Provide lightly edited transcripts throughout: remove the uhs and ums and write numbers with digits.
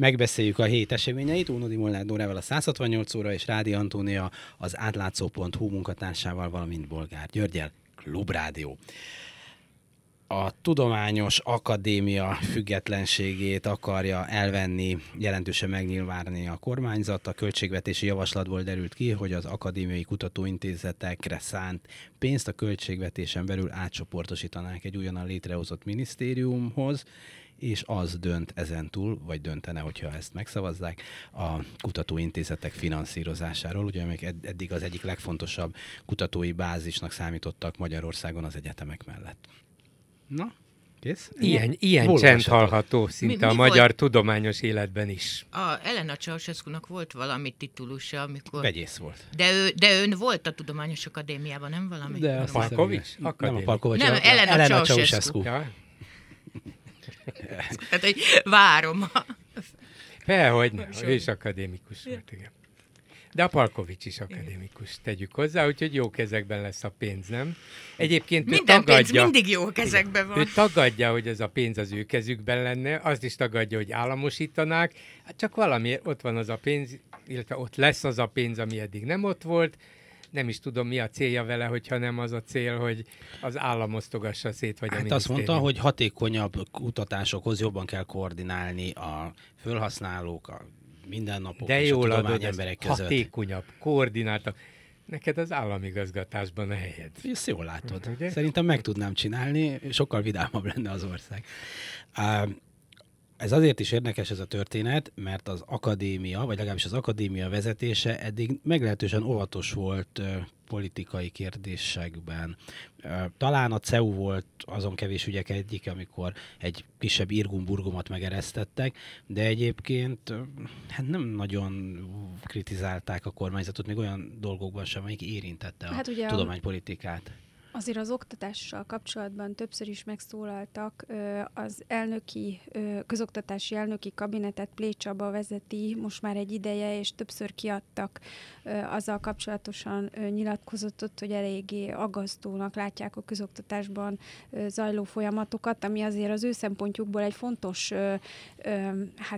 Megbeszéljük a hét eseményeit Ónodi Molnár Nórával, a 168 óra és Rádi Antónia az átlátszó.hu munkatársával, valamint Bolgár Györgyel, Klubrádió. A Tudományos Akadémia függetlenségét akarja elvenni, jelentősen megnyilvánulni a kormányzat. A költségvetési javaslatból derült ki, hogy az akadémiai kutatóintézetekre szánt pénzt a költségvetésen belül átcsoportosítanák egy újonnan létrehozott minisztériumhoz, és az dönt ezentúl, vagy döntene, hogyha ezt megszavazzák, a kutatóintézetek finanszírozásáról, ugye amelyek eddig az egyik legfontosabb kutatói bázisnak számítottak Magyarországon az egyetemek mellett. Na, kész? Ilyen csend hallható szinte mi a magyar volt? Tudományos életben is. A Elena Csaușescunak volt valami titulusa, amikor... Vegyész volt. De ön volt a Tudományos Akadémiában, nem valami? De a Palkovics? Nem a Palkovics, nem, Elena Csaușescu. Ja. Tehát, hogy várom. Hogyne, ő is akadémikus volt, igen. De a Palkovics is akadémikus, tegyük hozzá, úgyhogy jó kezekben lesz a pénz, nem? Egyébként minden tagadja, pénz mindig jó kezekben van. Ő tagadja, hogy ez a pénz az ő kezükben lenne, azt is tagadja, hogy államosítanák, hát csak valamiért ott van az a pénz, illetve ott lesz az a pénz, ami eddig nem ott volt. Nem is tudom, mi a célja vele, hogyha nem az a cél, hogy az állam osztogassa szét, vagy a minisztérium. Azt mondta, hogy hatékonyabb kutatásokhoz jobban kell koordinálni a fölhasználók, a mindennapok és a tudomány emberek között. Hatékonyabb, koordináltabb. Neked az államigazgatásban a helyed. Ezt jól látod. Ugye? Szerintem meg tudnám csinálni, sokkal vidámabb lenne az ország. Ez azért is érdekes ez a történet, mert az akadémia, vagy legalábbis az akadémia vezetése eddig meglehetősen óvatos volt politikai kérdésekben. Talán a CEU volt azon kevés ügyek egyik, amikor egy kisebb irgum-burgumot megeresztettek, de egyébként hát nem nagyon kritizálták a kormányzatot, még olyan dolgokban sem, amelyik érintette a tudománypolitikát. Azért az oktatással kapcsolatban többször is megszólaltak, az közoktatási elnöki kabinetet Pléh Csaba vezeti most már egy ideje, és többször kiadtak azzal kapcsolatosan nyilatkozatot, hogy eléggé aggasztónak látják a közoktatásban zajló folyamatokat, ami azért az ő szempontjukból egy fontos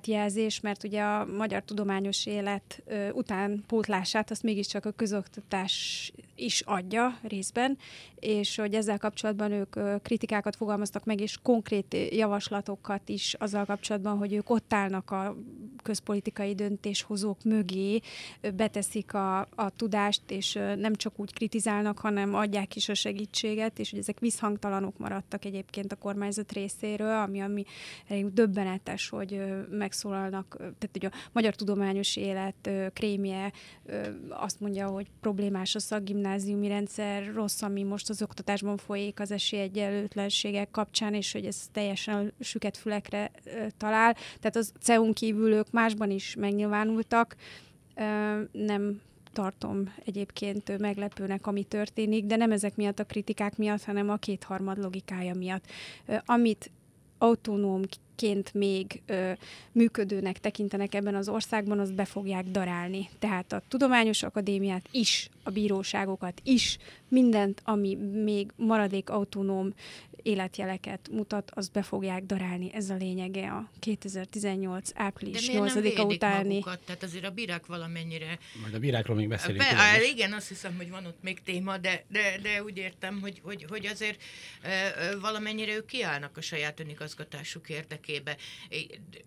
jelzés, mert ugye a magyar tudományos élet utánpótlását azt mégiscsak a közoktatás is adja részben, és hogy ezzel kapcsolatban ők kritikákat fogalmaztak meg, és konkrét javaslatokat is azzal kapcsolatban, hogy ők ott állnak a közpolitikai döntéshozók mögé, beteszik a tudást, és nem csak úgy kritizálnak, hanem adják is a segítséget, és hogy ezek visszhangtalanok maradtak egyébként a kormányzat részéről, ami döbbenetes, hogy megszólalnak. Tehát ugye a magyar tudományos élet krémje azt mondja, hogy problémás a szakgimnáziumi rendszer, rossz, ami most az oktatásban folyik az esélyegyenlőtlenségek kapcsán, és hogy ez teljesen süket fülekre talál. Tehát az CEU-n kívül ők másban is megnyilvánultak. Nem tartom egyébként meglepőnek, ami történik, de nem ezek miatt, a kritikák miatt, hanem a kétharmad logikája miatt. Amit autonómként még működőnek tekintenek ebben az országban, azt be fogják darálni. Tehát a Tudományos Akadémiát is, a bíróságokat is, mindent, ami még maradék autonóm életjeleket mutat, azt be fogják darálni. Ez a lényege a 2018. április 8-a utáni. Magukat? Tehát azért a bírák valamennyire... Majd a bírákról még beszélünk. Igen, azt hiszem, hogy van ott még téma, de úgy értem, hogy azért valamennyire ők kiállnak a saját önigazgatásuk érdekébe.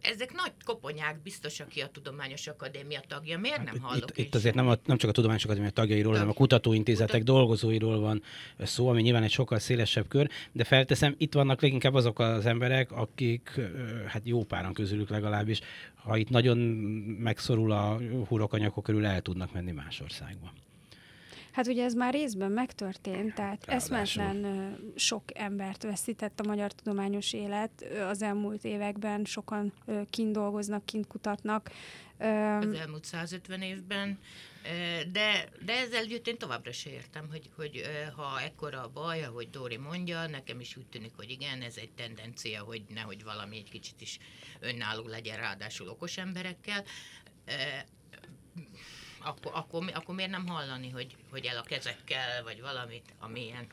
Ezek nagy koponyák biztos, aki a Tudományos Akadémia tagja. Miért nem hallok? Itt azért nem csak a Tudományos Akadémia tagjairól, hanem a kutatóintézetek dolgozóiról van szó, ami nyilván egy sokkal szélesebb kör, de felteszem, itt vannak leginkább azok az emberek, akik, hát jó páran közülük legalábbis, ha itt nagyon megszorul a hurokanyakok körül, el tudnak menni más országba. Hát ugye ez már részben megtörtént, tehát eszmetlen sok embert veszített a magyar tudományos élet. Az elmúlt években sokan kint dolgoznak, kint kutatnak. Az elmúlt 150 évben, de ezzel együtt én továbbra se értem, hogy ha ekkora a baj, ahogy Dóri mondja, nekem is úgy tűnik, hogy igen, ez egy tendencia, hogy nehogy valami egy kicsit is önálló legyen, ráadásul okos emberekkel. Akkor miért nem hallani, hogy el a kezekkel, vagy valamit, amilyen...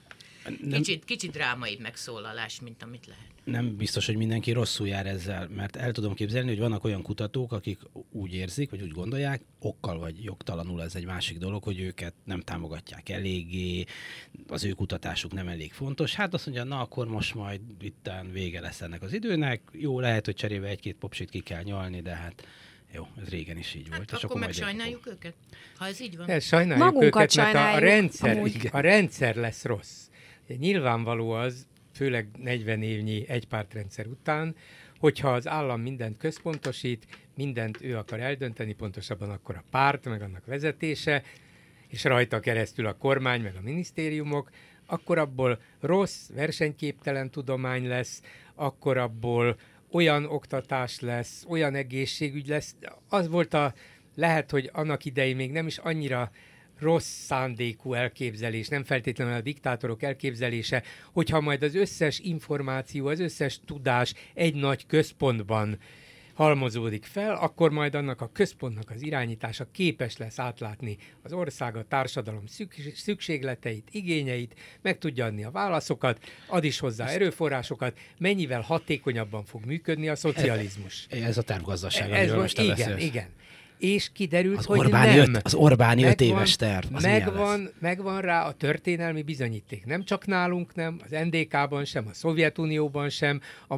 Kicsit drámaibb megszólalás, mint amit lehet. Nem biztos, hogy mindenki rosszul jár ezzel, mert el tudom képzelni, hogy vannak olyan kutatók, akik úgy érzik, vagy úgy gondolják, okkal vagy jogtalanul, ez egy másik dolog, hogy őket nem támogatják eléggé, az ő kutatásuk nem elég fontos. Hát azt mondja, na akkor most majd ittán vége lesz ennek az időnek, jó, lehet, hogy cserébe egy-két popsit ki kell nyalni, de hát... Jó, ez régen is így volt. Akkor meg sajnáljuk őket, ha ez így van. De sajnáljuk magunkat őket, mert a rendszer lesz rossz. Nyilvánvaló az, főleg 40 évnyi egypártrendszer után, hogyha az állam mindent központosít, mindent ő akar eldönteni, pontosabban akkor a párt, meg annak vezetése, és rajta keresztül a kormány, meg a minisztériumok, akkor abból rossz, versenyképtelen tudomány lesz, akkor abból olyan oktatás lesz, olyan egészségügy lesz. Az volt lehet, hogy annak idején még nem is annyira rossz szándékú elképzelés, nem feltétlenül a diktátorok elképzelése, hogyha majd az összes információ, az összes tudás egy nagy központban halmozódik fel, akkor majd annak a központnak az irányítása képes lesz átlátni az ország, a társadalom szükségleteit, igényeit, meg tudja adni a válaszokat, ad is hozzá erőforrásokat, mennyivel hatékonyabban fog működni a szocializmus. Ez a tervgazdaság, amiről most te beszélsz. Igen. És kiderült, az hogy az Orbáni 5 éves terv. Megvan rá a történelmi bizonyíték. Nem csak nálunk, nem az NDK-ban sem, a Szovjetunióban sem, a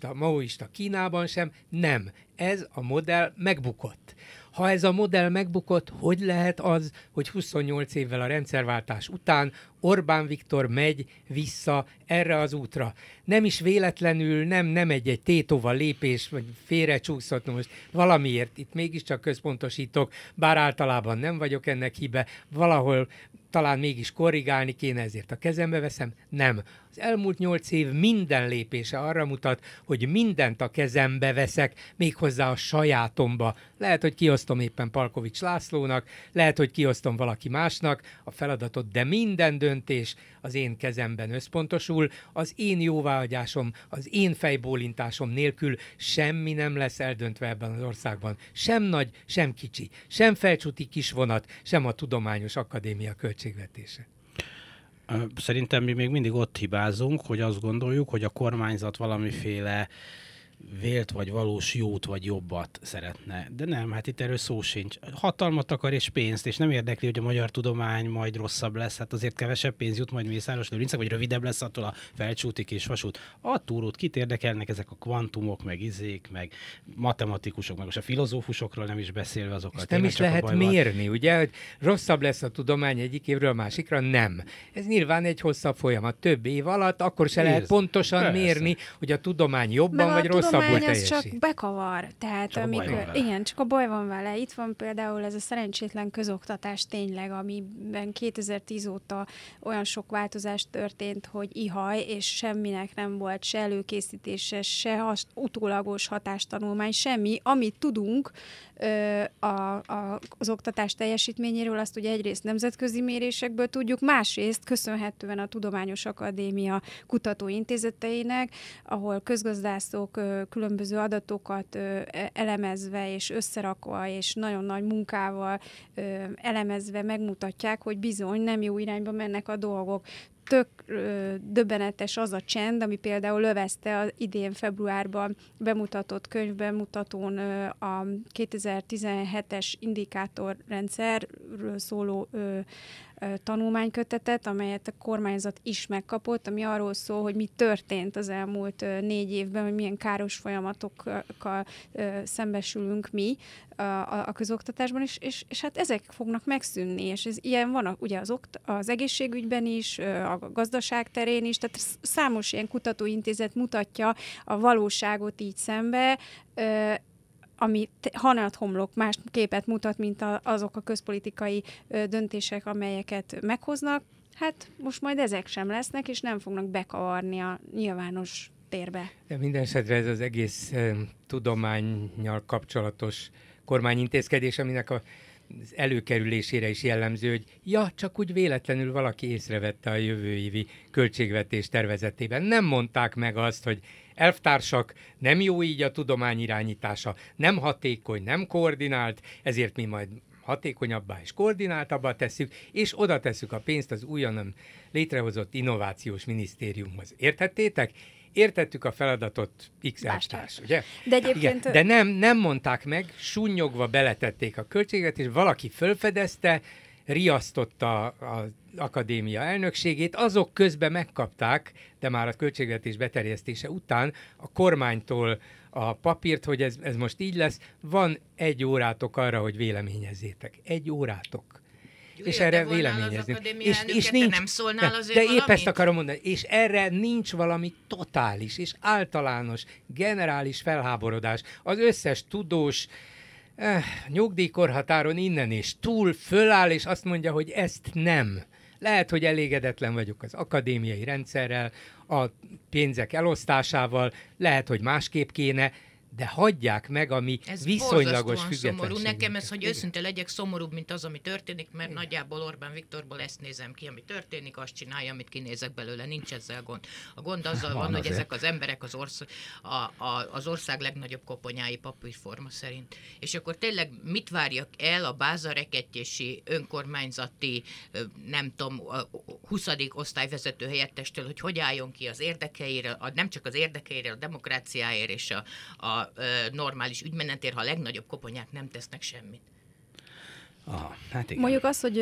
maoista Kínában sem. Nem. Ez a modell megbukott. Ha ez a modell megbukott, hogy lehet az, hogy 28 évvel a rendszerváltás után Orbán Viktor megy vissza erre az útra? Nem is véletlenül, nem egy tétova lépés, vagy félrecsúszott, most valamiért itt mégiscsak központosítok, bár általában nem vagyok ennek hibe, valahol talán mégis korrigálni kéne, ezért a kezembe veszem. Nem. Az elmúlt 8 év minden lépése arra mutat, hogy mindent a kezembe veszek, méghozzá a sajátomba. Lehet, hogy kiosztom éppen Palkovics Lászlónak, lehet, hogy kiosztom valaki másnak a feladatot, de minden döntés az én kezemben összpontosul, az én jóváhagyásom, az én fejbólintásom nélkül semmi nem lesz eldöntve ebben az országban. Sem nagy, sem kicsi, sem felcsúti kis vonat, sem a Tudományos Akadémia költségvetése. Szerintem mi még mindig ott hibázunk, hogy azt gondoljuk, hogy a kormányzat valamiféle vélt vagy valós jót vagy jobbat szeretne. De nem, hát itt erről szó sincs. Hatalmat akar és pénzt, és nem érdekli, hogy a magyar tudomány majd rosszabb lesz, hát azért kevesebb pénz jut majd Mészáros Lőrincnek, vagy rövidebb lesz attól a felcsúti kis vasút. A túrót kit érdekelnek ezek a kvantumok, meg izék, meg matematikusok, meg most a filozófusokról nem is beszélve azokat. És nem is lehet mérni, ugye, hogy rosszabb lesz a tudomány egyik évről a másikra? Nem. Ez nyilván egy hosszabb folyamat. Több év alatt akkor se lehet pontosan mérni, hogy a tudomány jobban vagy rosszabb. Ez csak bekavar. Tehát csak amikor, igen, csak a baj van vele. Itt van például ez a szerencsétlen közoktatás tényleg, amiben 2010 óta olyan sok változás történt, hogy ihaj, és semminek nem volt se előkészítése, se utólagos hatástanulmány, semmi, amit tudunk az oktatás teljesítményéről, azt ugye egyrészt nemzetközi mérésekből tudjuk, másrészt köszönhetően a Tudományos Akadémia kutatóintézeteinek, ahol közgazdászok különböző adatokat elemezve és összerakva, és nagyon nagy munkával elemezve megmutatják, hogy bizony nem jó irányba mennek a dolgok. Tök döbbenetes az a csend, ami például övezte az idén februárban bemutatott könyvbemutatón a 2017-es indikátorrendszerről szóló tanulmánykötetet, amelyet a kormányzat is megkapott, ami arról szól, hogy mi történt az elmúlt 4 évben, hogy milyen káros folyamatokkal szembesülünk mi a közoktatásban, és hát ezek fognak megszűnni, és ez ilyen van ugye az egészségügyben is, a gazdaság terén is, tehát számos ilyen kutatóintézet mutatja a valóságot így szembe, ami homlok más képet mutat, mint azok a közpolitikai döntések, amelyeket meghoznak. Hát most majd ezek sem lesznek, és nem fognak bekavarni a nyilvános térbe. De minden esetre ez az egész tudománnyal kapcsolatos kormányintézkedés, aminek az előkerülésére is jellemző, hogy csak úgy véletlenül valaki észrevette a jövő évi költségvetés tervezetében. Nem mondták meg azt, hogy elvtársak, nem jó így a tudomány irányítása, nem hatékony, nem koordinált, ezért mi majd hatékonyabbá és koordináltabbá tesszük, és oda tesszük a pénzt az újonnan létrehozott innovációs minisztériumhoz. Értettétek? Értettük a feladatot X elvtárs, ugye? De egyébként... De nem mondták meg, sunnyogva beletették a költséget, és valaki fölfedezte, riasztotta az akadémia elnökségét, azok közben megkapták, de már a költségvetés beterjesztése után a kormánytól a papírt, hogy ez most így lesz, van 1 órátok arra, hogy véleményezzétek. 1 órátok. Gyuri, és erre véleményezni. És nincs, nem szólnál de, azért de épp ezt akarom mondani. És erre nincs valami totális és általános, generális felháborodás. Az összes tudós nyugdíjkorhatáron innen is túl föláll, és azt mondja, hogy ezt nem. Lehet, hogy elégedetlen vagyok az akadémiai rendszerrel, a pénzek elosztásával, lehet, hogy másképp kéne, de hagyják meg, ami ez viszonylagos függetlenség. Nekem ez, hogy őszinte legyek, szomorúbb, mint az, ami történik, mert igen, nagyjából Orbán Viktorból ezt nézem ki, ami történik, azt csinálja, amit kinézek belőle, nincs ezzel gond. A gond azzal van, hogy ezek az emberek az ország legnagyobb koponyái papírforma szerint. És akkor tényleg mit várjak el a bázarekettyési önkormányzati, nem tudom, 20. osztályvezető helyettestől, hogy hogy álljon ki az érdekeire, nem csak az érdekeire, a demokráciáért és a normális ügymenetért, ha a legnagyobb koponyák nem tesznek semmit. Aha, hát igen. Mondjuk az, hogy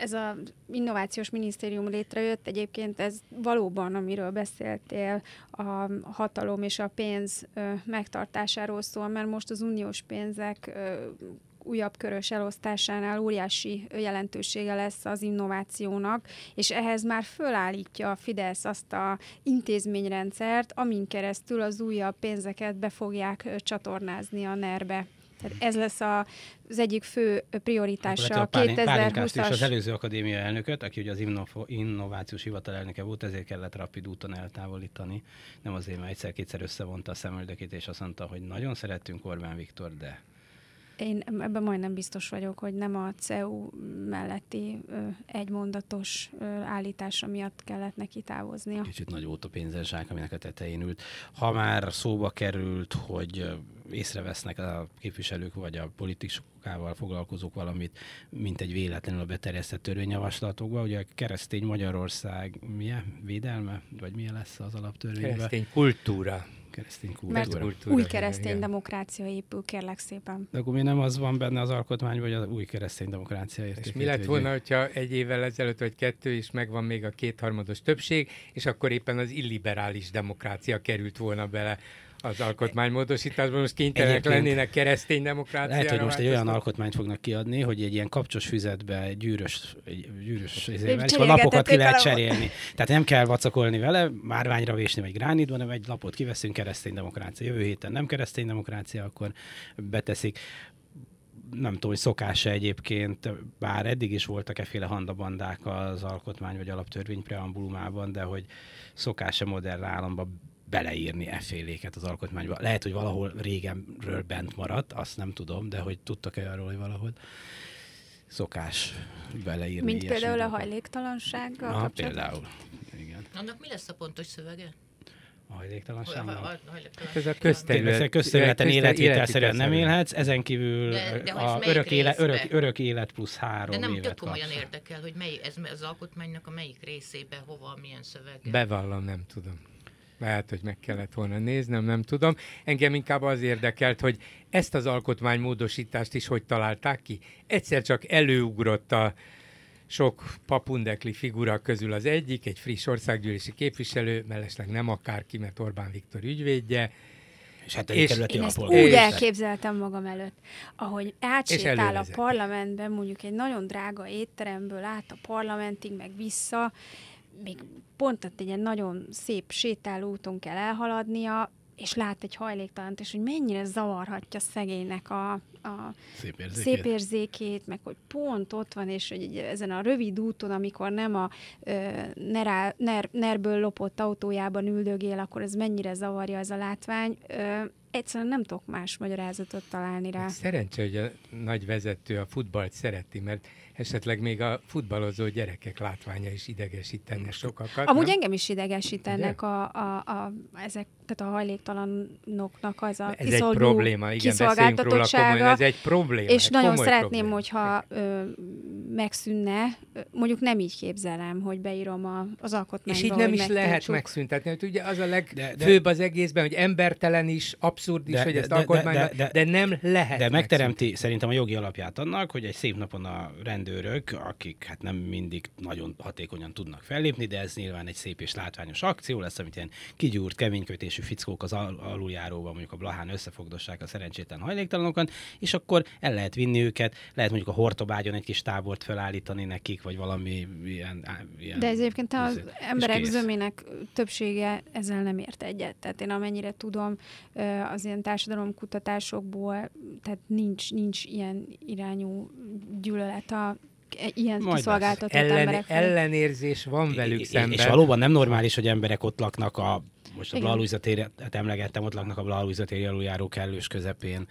ez az innovációs minisztérium létrejött, egyébként ez valóban, amiről beszéltél, a hatalom és a pénz megtartásáról szól, mert most az uniós pénzek újabb körös elosztásánál óriási jelentősége lesz az innovációnak, és ehhez már fölállítja a Fidesz azt a intézményrendszert, amin keresztül az újabb pénzeket be fogják csatornázni a NER-be. Tehát ez lesz az egyik fő prioritása a 2020-as... Az előző akadémia elnököt, aki ugye az innovációs hivatal elnöke volt, ezért kellett rapid úton eltávolítani. Nem azért, mert egyszer-kétszer összevonta a szemöldökét, és azt mondta, hogy nagyon szerettünk Orbán Viktor, de... Én ebben majdnem biztos vagyok, hogy nem a CEU melletti egymondatos állítása miatt kellett neki távoznia. Kicsit nagy volt a pénzeszák, aminek a tetején ült. Ha már szóba került, hogy észrevesznek a képviselők vagy a politikával foglalkozók valamit, mint egy véletlenül a beterjesztett törvényjavaslatokba, ugye a keresztény Magyarország milyen védelme, vagy milyen lesz az alaptörvényben? Keresztény kultúra. Mert új keresztény demokrácia épül, kérlek szépen. De akkor mi nem az van benne az alkotmányban, hogy az új keresztény demokrácia értékét. És mi lett volna, hogyha 1 évvel ezelőtt vagy 2 is megvan még a 2/3 többség, és akkor éppen az illiberális demokrácia került volna bele az alkotmánymódosításban, most kénytelenek lennének keresztény demokráciára. Lehet, hogy most egy olyan alkotmányt fognak kiadni, hogy egy ilyen kapcsos füzetbe gyűrös a lapokat ki lehet cserélni. Tehát nem kell vacakolni vele, márványra vésni, vagy gránitban, hanem egy lapot kiveszünk, keresztény demokrácia. Jövő héten nem keresztény demokrácia, akkor beteszik. Nem tudom, hogy szokása egyébként, bár eddig is voltak efféle handabandák az alkotmány vagy alaptörvény preambulumában, de hogy szokása modern államban beleírni efféléket az alkotmányba. Lehet, hogy valahol régenről bent maradt, azt nem tudom, de hogy tudtak-e arról, hogy valahol szokás beleírni. Mint például a hajléktalansággal kapcsolatban? Például, igen. Annak mi lesz a pontos szövege? A hajléktalansággal? Ez a közterületen életvitelszerűen nem élhetsz, ezen kívül az örök élet plusz 3 évet kapsz. De nem tök komolyan érdekel, hogy ez az alkotmánynak a melyik részébe, hova, milyen szövege? Bevallom, nem tudom. Lehet, hogy meg kellett volna néznem, nem tudom. Engem inkább az érdekelt, hogy ezt az alkotmánymódosítást is hogy találták ki. Egyszer csak előugrott a sok papundekli figura közül az egyik, egy friss országgyűlési képviselő, mellesleg nem akárki, mert Orbán Viktor ügyvédje. Én ezt úgy elképzeltem magam előtt, ahogy átsétál a parlamentben, mondjuk egy nagyon drága étteremből át a parlamentig, meg vissza, még pont ott egy ilyen nagyon szép sétáló úton kell elhaladnia, és lát egy hajléktalant, és hogy mennyire zavarhatja szegénynek a szép érzékét, meg hogy pont ott van, és hogy ezen a rövid úton, amikor nem a NER-ből lopott autójában üldögél, akkor ez mennyire zavarja ez a látvány. egyszerűen nem tudok más magyarázatot találni rá. Szerencsé, hogy a nagy vezető a futballt szereti, mert esetleg még a futballozó gyerekek látványa is idegesítene sokakat. Amúgy nem? Engem is idegesítenek ezek, tehát a hajléktalanoknak az a kiszolgáltatottsága. Ez egy probléma. És nagyon szeretném, hogyha megszűnne, mondjuk nem így képzelem, hogy beírom az alkotmányba, és így nem is lehet megszüntetni. Ugye az a legfőbb az egészben, hogy embertelen is, abszurd is, hogy ezt alkotmányban, de nem lehet. De megteremti szerintem a jogi alapját annak, hogy egy szép napon a rendőrök, akik hát nem mindig nagyon hatékonyan tudnak fellépni, de ez nyilván egy szép és látványos akció lesz, amit ilyen kigyúrt, keménykötésű fickók az aluljáróban, mondjuk a Blahán összefogdossák a szerencsétlen hajléktalanokon, és akkor el lehet vinni őket, lehet mondjuk a Hortobágyon egy kis tábort felállítani nekik, vagy valami ilyen de ez egyébként az emberek zömének többsége ezzel nem ért egyet. Tehát én amennyire tudom, az ilyen társadalomkutatásokból, tehát nincs ilyen irányú gyűlölet a ilyen kiszolgáltatott emberek. Ellenérzés van velük szemben. És valóban nem normális, hogy emberek ott laknak most a Blaha Lujza téret emlegettem, ott laknak a Blaha Lujza téri aluljáró kellős közepén,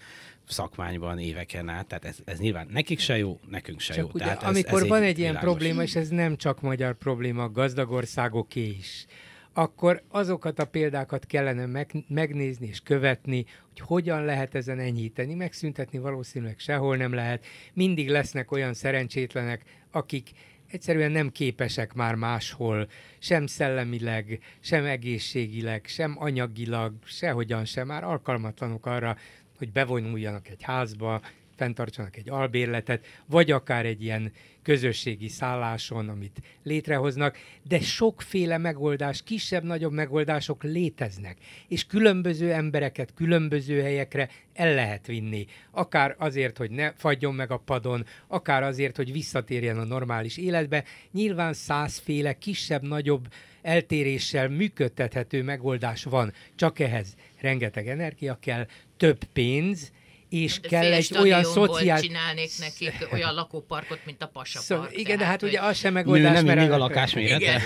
szakmányban éveken át, tehát ez nyilván nekik se jó, nekünk se csak jó. Ugye, tehát amikor van egy ilyen probléma, és ez nem csak magyar probléma, gazdag országoké is, akkor azokat a példákat kellene megnézni és követni, hogy hogyan lehet ezen enyhíteni, megszüntetni valószínűleg sehol nem lehet. Mindig lesznek olyan szerencsétlenek, akik egyszerűen nem képesek már máshol, sem szellemileg, sem egészségileg, sem anyagilag, sehogyan sem, már alkalmatlanok arra, hogy bevonuljanak egy házba, fenntartsanak egy albérletet, vagy akár egy ilyen közösségi szálláson, amit létrehoznak, de sokféle megoldás, kisebb-nagyobb megoldások léteznek, és különböző embereket különböző helyekre el lehet vinni. Akár azért, hogy ne fagyjon meg a padon, akár azért, hogy visszatérjen a normális életbe. Nyilván százféle kisebb-nagyobb eltéréssel működtethető megoldás van, csak ehhez rengeteg energia kell, több pénz, és de kell egy olyan szociális... csinálnék nekik olyan lakóparkot, mint a Pasa Park. Igen, de hát ugye az sem megoldás, nem mindig a lakás mérete.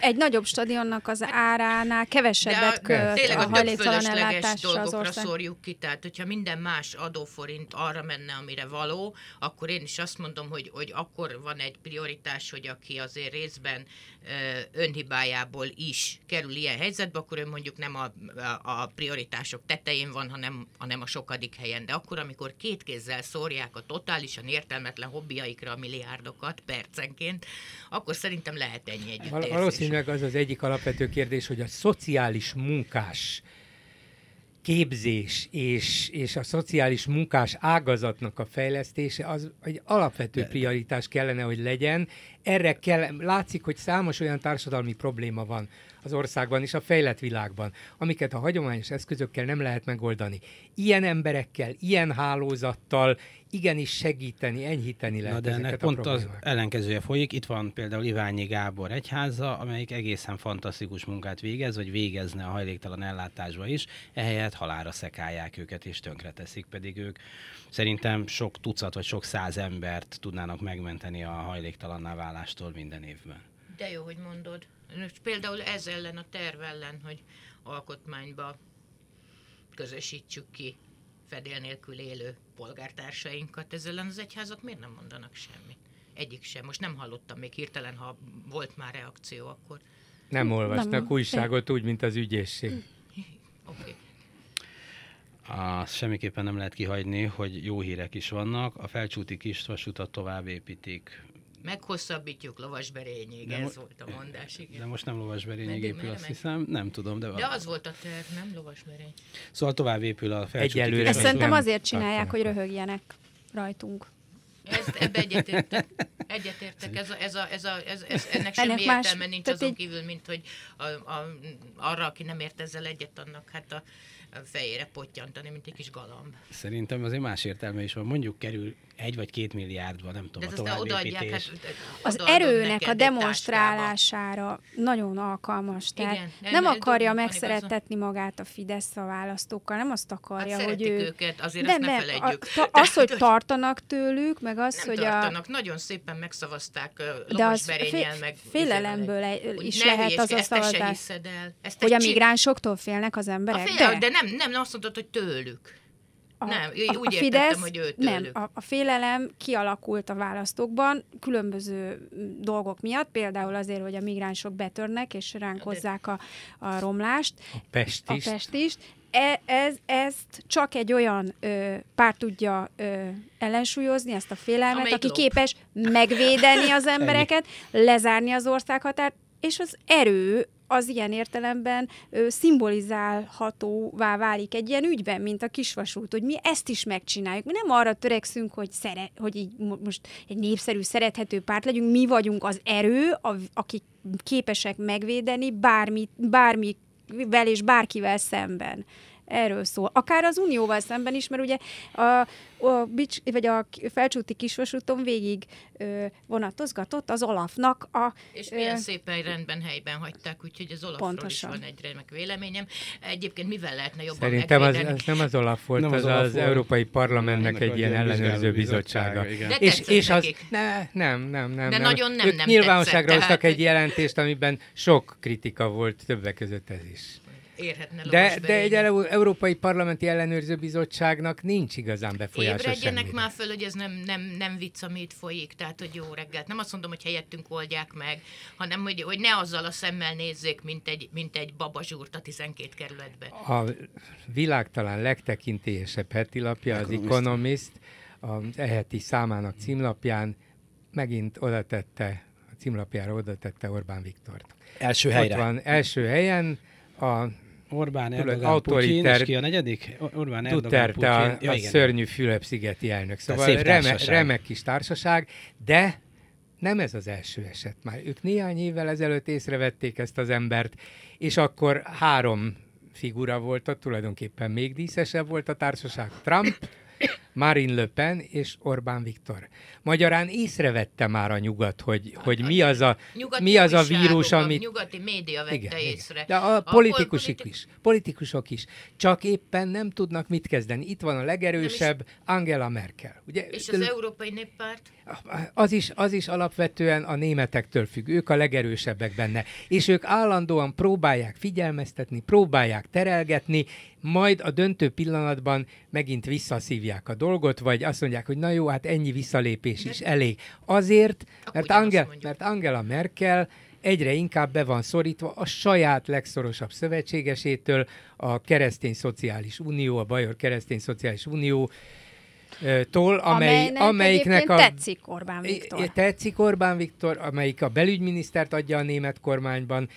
Egy nagyobb stadionnak az áránál kevesebbet költ a hajléktalan ellátásra az ország. Szórjuk ki, tehát hogyha minden más adóforint arra menne, amire való, akkor én is azt mondom, hogy akkor van egy prioritás, hogy aki azért részben önhibájából is kerül ilyen helyzetbe, akkor ő mondjuk nem a prioritások tetején van, hanem a sokadik helyen. De akkor, amikor két kézzel szórják a totálisan értelmetlen hobbiaikra a milliárdokat percenként, akkor szerintem lehet ennyi együttérzés. Valószínűleg az egyik alapvető kérdés, hogy a szociális munkás képzés és a szociális munkás ágazatnak a fejlesztése az egy alapvető prioritás kellene, hogy legyen. Erre látszik, hogy számos olyan társadalmi probléma van az országban és a fejlett világban, amiket a hagyományos eszközökkel nem lehet megoldani. Ilyen emberekkel, ilyen hálózattal igenis segíteni, enyhíteni lehet ezeket a problémákat. Pont az ellenkezője folyik. Itt van például Iványi Gábor egyháza, amelyik egészen fantasztikus munkát végez, vagy végezne a hajléktalan ellátásba is, ehelyett halálra szekálják őket és tönkreteszik, pedig ők szerintem sok tucat vagy sok száz embert tudnának megmenteni a hajléktalanná válástól minden évben. De jó, hogy mondod. Például ez ellen, a terv ellen, hogy alkotmányba közösítsük ki fedél nélkül élő polgártársainkat, ez ellen az egyházak miért nem mondanak semmit? Egyik sem. Most nem hallottam még hirtelen, ha volt már reakció, akkor... Nem olvasnak újságot úgy, mint az ügyészség. Oké. Semmiképpen nem lehet kihagyni, hogy jó hírek is vannak. A Felcsúti kisvasutat tovább építik. Meghosszabbítjuk Lovasberényig, ez volt a mondás. Igen. De most nem Lovasberényig épül, azt hiszem, nem tudom. De az volt a terv, nem Lovasberény. Szóval tovább épül a Felcsúti. Ezt szerintem azért csinálják, hogy röhögjenek rajtunk. Ebbe egyetértek. Ennek semmi értelme nincs azon kívül, mint hogy arra, aki nem ért ezzel egyet, annak hát a fejére pottyantani, mint egy kis galamb. Szerintem azért más értelme is van. Mondjuk kerül 1 vagy 2 milliárdba, nem tudom, a továbbépítés. Az erőnek a demonstrálására nagyon alkalmas. Tehát igen, nem akarja megszerettetni magát a Fidesz a választókkal, nem azt akarja, hát hogy őket, azért ezt ne felejtjük. Az, hogy tartanak tőlük, meg az, nem hogy tartanak. Nagyon szépen megszavazták Lovasberényen, meg... félelemből is lehet az a szavazás, hogy a migránsoktól félnek az emberek. De nem Nem, azt mondtad, hogy tőlük. Nem, úgy értettem, hogy ő tőlük. Nem, a félelem kialakult a választókban különböző dolgok miatt, például azért, hogy a migránsok betörnek, és ránk hozzák a romlást. A pestist. Ezt csak egy olyan párt tudja ellensúlyozni, ezt a félelmet, aki képes megvédeni az embereket, lezárni az országhatárt, és az erő az ilyen értelemben szimbolizálhatóvá válik egy ilyen ügyben, mint a kisvasút, hogy mi ezt is megcsináljuk. Mi nem arra törekszünk, hogy így most egy népszerű, szerethető párt legyünk, mi vagyunk az erő, akik képesek megvédeni bármivel és bárkivel szemben. Erről szól. Akár az Unióval szemben is, mert ugye a felcsúti kisvasúton végig vonatozgatott az OLAF-nak a... És milyen szépen rendben helyben hagyták, úgyhogy az OLAF-ról is van egy remek véleményem. Egyébként mivel lehetne jobban szerintem megvédeni? Szerintem az nem az OLAF volt, az Európai Parlamentnek egy ilyen ellenőrző bizottsága. De és az, nem. De nagyon nem nyilvánosságra hoztak egy jelentést, amiben sok kritika volt, többek között ez is. De egy Európai Parlamenti Ellenőrző Bizottságnak nincs igazán befolyása semmire. Ébredjenek már föl, hogy ez nem vicc, ami itt folyik, tehát hogy jó reggelt. Nem azt mondom, hogy helyettünk oldják meg, hanem hogy ne azzal a szemmel nézzék, mint egy babazsúrt a 12 kerületben. A világ talán legtekintélyesebb hetilapja, az Economist, az e-heti számának címlapján megint oda tette Orbán Viktort. Első helyre. Ott van, első helyen a Orbán Erdogan Putyin, és ki a negyedik? Orbán Erdogan Putyin. A szörnyű Fülöp-szigeti elnök. Szóval remek kis társaság, de nem ez az első eset már. Ők néhány évvel ezelőtt észrevették ezt az embert, és akkor három figura volt ott, tulajdonképpen még díszesebb volt a társaság. Trump, Marine Le Pen és Orbán Viktor. Magyarán észrevette már a nyugat, hogy mi az a vírus, amit... Nyugati média vette észre. De a politikusok is. Csak éppen nem tudnak mit kezdeni. Itt van a legerősebb, Angela Merkel. Ugye? És az Európai Néppárt? Az is alapvetően a németektől függ. Ők a legerősebbek benne. És ők állandóan próbálják figyelmeztetni, próbálják terelgetni, majd a döntő pillanatban megint visszaszívják a dolgot, vagy azt mondják, hogy na jó, hát ennyi visszalépés is elég. Azért, mert Angela Merkel egyre inkább be van szorítva a saját legszorosabb szövetségesétől, a Keresztény Szociális Unió, a Bajor Keresztény Szociális Unió, tól, amelyiknek tetszik Orbán Viktor. Tetszik Orbán Viktor, amelyik a belügyminisztert adja a német kormányban,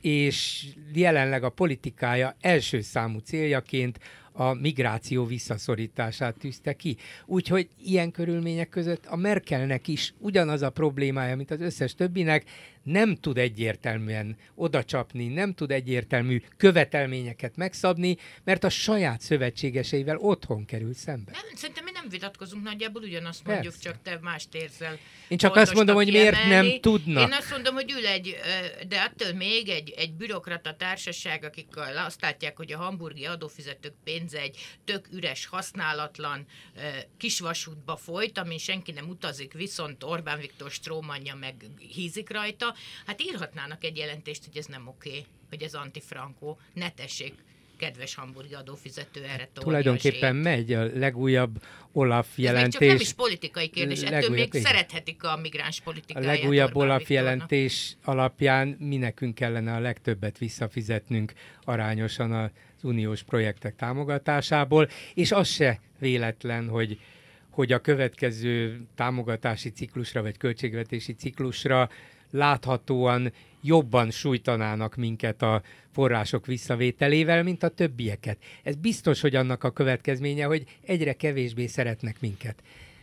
és jelenleg a politikája első számú céljaként a migráció visszaszorítását tűzte ki. Úgyhogy ilyen körülmények között a Merkelnek is ugyanaz a problémája, mint az összes többinek, nem tud egyértelműen odacsapni, nem tud egyértelmű követelményeket megszabni, mert a saját szövetségeseivel otthon kerül szembe. Nem, szerintem mi nem vitatkozunk, nagyjából ugyanazt mondjuk, persze. Csak te mást érzel. Én csak azt mondom, hogy miért nem tudnak. Én azt mondom, hogy ül de attól még egy bürokrata társaság, akik azt látják, hogy a hamburgi adófizetők pénze egy tök üres, használatlan kisvasútba folyt, amin senki nem utazik, viszont Orbán Viktor strómanja meg hízik rajta. Hát írhatnának egy jelentést, hogy ez nem oké, hogy ez antifrankó. Ne tessék, kedves hamburgi adófizető, erre tolni. Tulajdonképpen megy a legújabb OLAF jelentés. Ez csak nem is politikai kérdés, ettől még szerethetik a migráns politikáját. A legújabb OLAF jelentés alapján mi nekünk kellene a legtöbbet visszafizetnünk arányosan az uniós projektek támogatásából, és az se véletlen, hogy a következő támogatási ciklusra, vagy költségvetési ciklusra láthatóan jobban sújtanának minket a források visszavételével, mint a többieket. Ez biztos, hogy annak a következménye, hogy egyre kevésbé szeretnek minket.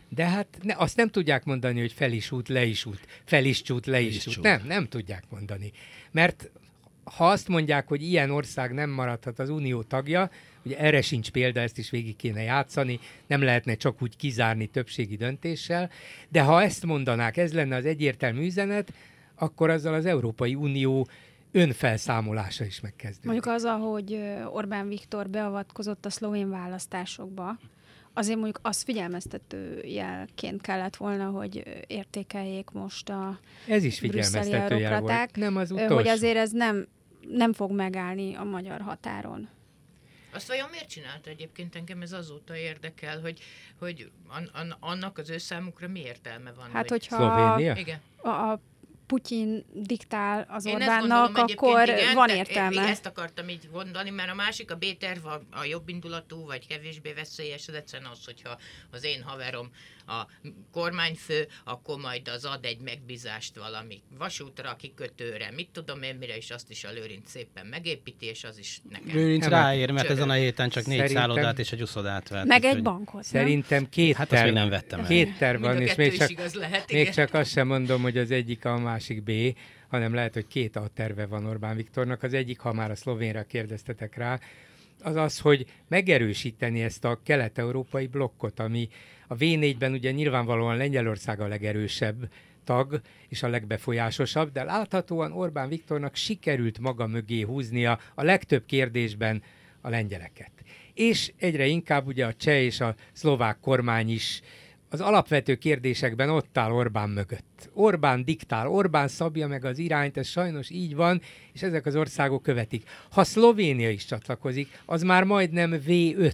De hát azt nem tudják mondani, hogy fel is út, le is út, fel is csút, le is út. Nem tudják mondani. Mert ha azt mondják, hogy ilyen ország nem maradhat az unió tagja, ugye erre sincs példa, ezt is végig kéne játszani, nem lehetne csak úgy kizárni többségi döntéssel, de ha ezt mondanák, ez lenne az egyértelmű üzenet, akkor azzal az Európai Unió önfelszámolása is megkezdődik. Mondjuk az, ahogy Orbán Viktor beavatkozott a szlovén választásokba, azért mondjuk az figyelmeztető jelként kellett volna, hogy értékeljék most a ez is figyelmeztető jel volt, nem az utolsó. Hogy azért ez nem fog megállni a magyar határon. Azt vajon miért csinálta egyébként? Engem ez azóta érdekel, hogy annak az ő számukra mi értelme van? Hát, hogy... Szlovénia? Igen. A Putyin diktál az Orbánnak, akkor igen, van értelme. Én ezt akartam így gondolni, mert a másik, a B-terv, a jobbindulatú, vagy kevésbé veszélyes, az egyszerűen az, hogyha az én haverom a kormányfő, akkor majd az ad egy megbízást valami vasútra, kikötőre, mit tudom én mire, és azt is a Lőrinc szépen megépíti, és az is nekem. Lőrinc ráér, mert ezen a héten csak 4 szállodát és egy uszodát vett. Meg egy bankot. Szerintem két terv van, és még csak azt sem mondom, hogy az egyik a másik B, hanem lehet, hogy két A terve van Orbán Viktornak. Az egyik, ha már a szlovénra kérdeztetek rá, az az, hogy megerősíteni ezt a kelet-európai blokkot, ami a V4-ben ugye nyilvánvalóan Lengyelország a legerősebb tag és a legbefolyásosabb, de láthatóan Orbán Viktornak sikerült maga mögé húznia a legtöbb kérdésben a lengyeleket. És egyre inkább ugye a cseh és a szlovák kormány is az alapvető kérdésekben ott áll Orbán mögött. Orbán diktál, Orbán szabja meg az irányt, ez sajnos így van, és ezek az országok követik. Ha Szlovénia is csatlakozik, az már majdnem V5,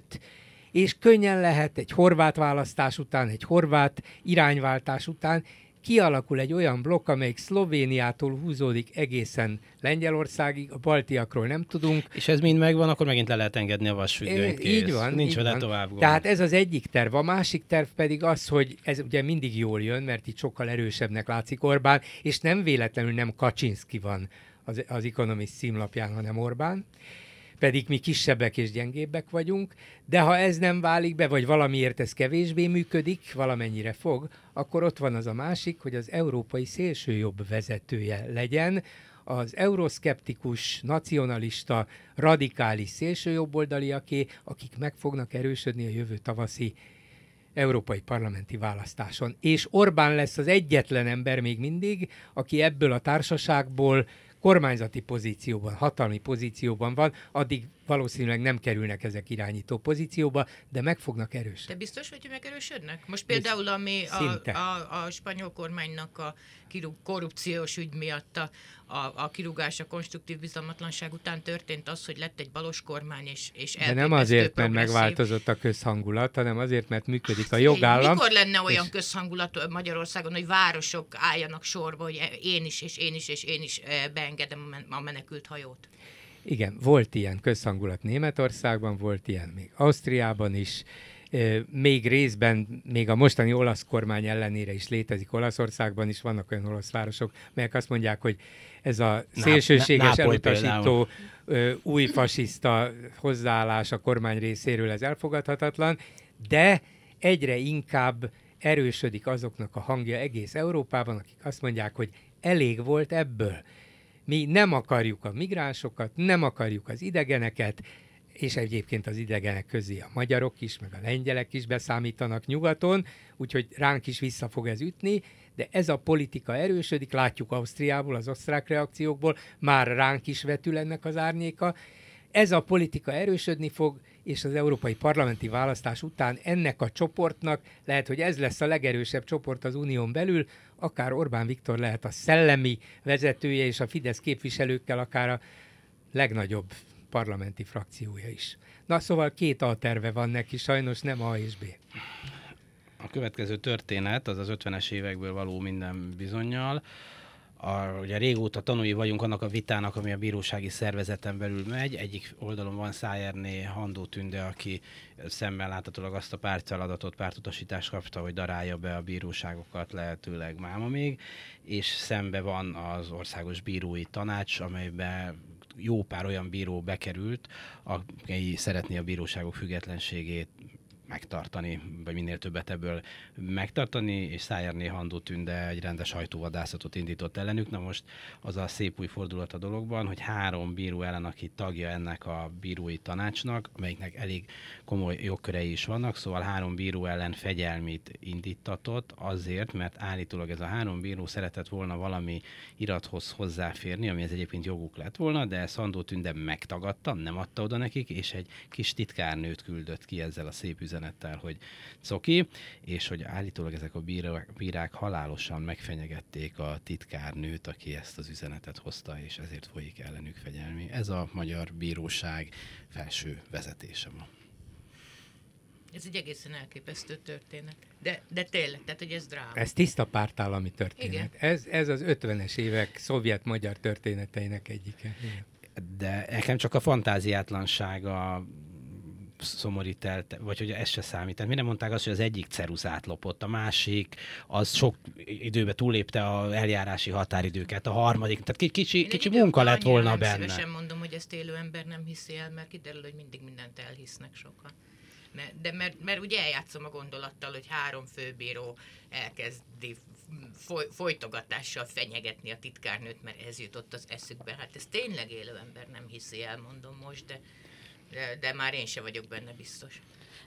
és könnyen lehet egy horvát választás után, egy horvát irányváltás után kialakul egy olyan blokk, amelyik Szlovéniától húzódik egészen Lengyelországig, a baltiakról nem tudunk. És ez mind megvan, akkor megint le lehet engedni a vasfüggönyt. Így van. Nincs vele tovább gond. Tehát ez az egyik terv. A másik terv pedig az, hogy ez ugye mindig jól jön, mert itt sokkal erősebbnek látszik Orbán, és nem véletlenül nem Kaczynski van az Economist címlapján, hanem Orbán. Pedig mi kisebbek és gyengébbek vagyunk, de ha ez nem válik be, vagy valamiért ez kevésbé működik, valamennyire fog, akkor ott van az a másik, hogy az európai szélsőjobb vezetője legyen, az euroszkeptikus, nacionalista, radikális szélsőjobboldaliaké, akik meg fognak erősödni a jövő tavaszi európai parlamenti választáson. És Orbán lesz az egyetlen ember még mindig, aki ebből a társaságból kormányzati pozícióban, hatalmi pozícióban van, addig valószínűleg nem kerülnek ezek irányító pozícióba, de meg fognak erősödni. De biztos, hogy megerősödnek? Most például, ami a spanyol kormánynak a korrupciós ügy miatt a kirúgás, a konstruktív bizalmatlanság után történt az, hogy lett egy balos kormány, és de nem azért, mert megváltozott a közhangulat, hanem azért, mert működik a jogállam. Mikor lenne olyan közhangulat Magyarországon, hogy városok álljanak sorba, hogy én is beengedem a menekült hajót? Igen, volt ilyen közhangulat Németországban, volt ilyen még Ausztriában is, még részben, még a mostani olasz kormány ellenére is létezik Olaszországban is, vannak olyan olasz városok, melyek azt mondják, hogy ez a szélsőséges elutasító új fasiszta hozzáállás a kormány részéről, ez elfogadhatatlan, de egyre inkább erősödik azoknak a hangja egész Európában, akik azt mondják, hogy elég volt ebből. Mi nem akarjuk a migránsokat, nem akarjuk az idegeneket, és egyébként az idegenek közé a magyarok is, meg a lengyelek is beszámítanak nyugaton, úgyhogy ránk is vissza fog ez ütni, de ez a politika erősödik, látjuk Ausztriából, az osztrák reakciókból, már ránk is vetül ennek az árnyéka. Ez a politika erősödni fog, és az európai parlamenti választás után ennek a csoportnak, lehet, hogy ez lesz a legerősebb csoport az unión belül, akár Orbán Viktor lehet a szellemi vezetője, és a Fidesz képviselőkkel akár a legnagyobb parlamenti frakciója is. Na szóval két A terve van neki, sajnos nem A és B. A következő történet az 50-es évekből való minden bizonnyal. Ugye régóta tanúi vagyunk annak a vitának, ami a bírósági szervezeten belül megy. Egyik oldalon van Szájerné Handó Tünde, aki szemmel láthatólag azt a pártfeladatot, pártutasítást kapta, hogy darálja be a bíróságokat lehetőleg máma még, és szembe van az Országos Bírói Tanács, amelyben jó pár olyan bíró bekerült, aki szeretné a bíróságok függetlenségét megtartani, vagy minél többet ebből megtartani, és Szájerné Handó Tünde egy rendes hajtóvadászatot indított ellenük. Na most az a szép új fordulat a dologban, hogy 3 bíró ellen, aki tagja ennek a bírói tanácsnak, amelyiknek elég komoly jogkörei is vannak, szóval 3 bíró ellen fegyelmét indítatott azért, mert állítólag ez a 3 bíró szeretett volna valami irathoz hozzáférni, ami ez egyébként joguk lett volna, de ezt Handó Tünde megtagadta, nem adta oda nekik, és egy kis titkárnőt küldött ki ezzel a szép üzenettel. üzenettel, hogy coki, és hogy állítólag ezek a bírák halálosan megfenyegették a titkárnőt, aki ezt az üzenetet hozta, és ezért folyik ellenük fegyelmi. Ez a magyar bíróság felső vezetése ma. Ez egy egészen elképesztő történet. De tényleg, tehát hogy ez dráma. Ez tiszta pártállami történet. Ez az 50-es évek szovjet-magyar történeteinek egyike. Igen. De nekem csak a fantáziátlansága szomorít el, vagy hogy ez se számít. Tehát mire mondták azt, hogy az egyik ceruzát lopott, a másik, az sok időben túllépte az eljárási határidőket, a harmadik, tehát kicsi munka lett volna benne. Nem szívesen mondom, hogy ezt élő ember nem hiszi el, mert kiderül, hogy mindig mindent elhisznek sokan. Mert ugye eljátszom a gondolattal, hogy 3 főbíró elkezdi folytogatással fenyegetni a titkárnőt, mert ez jutott az eszükbe. Hát ez tényleg élő ember nem hiszi el, mondom most, de már én sem vagyok benne biztos.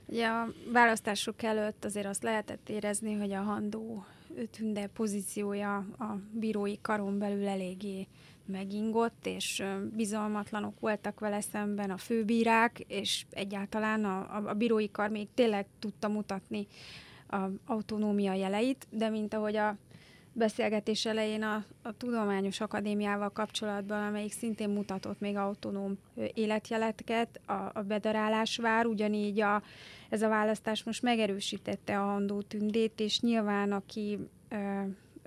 Ugye a választások előtt azért azt lehetett érezni, hogy a Handó Tünde pozíciója a bírói karon belül eléggé megingott, és bizalmatlanok voltak vele szemben a főbírák, és egyáltalán a bírói kar még tényleg tudta mutatni az autonómia jeleit, de mint ahogy a beszélgetés elején a Tudományos Akadémiával kapcsolatban, amelyik szintén mutatott még autonóm életjeleket, a bedarálás vár, ugyanígy ez a választás most megerősítette a Handó Tündét, és nyilván aki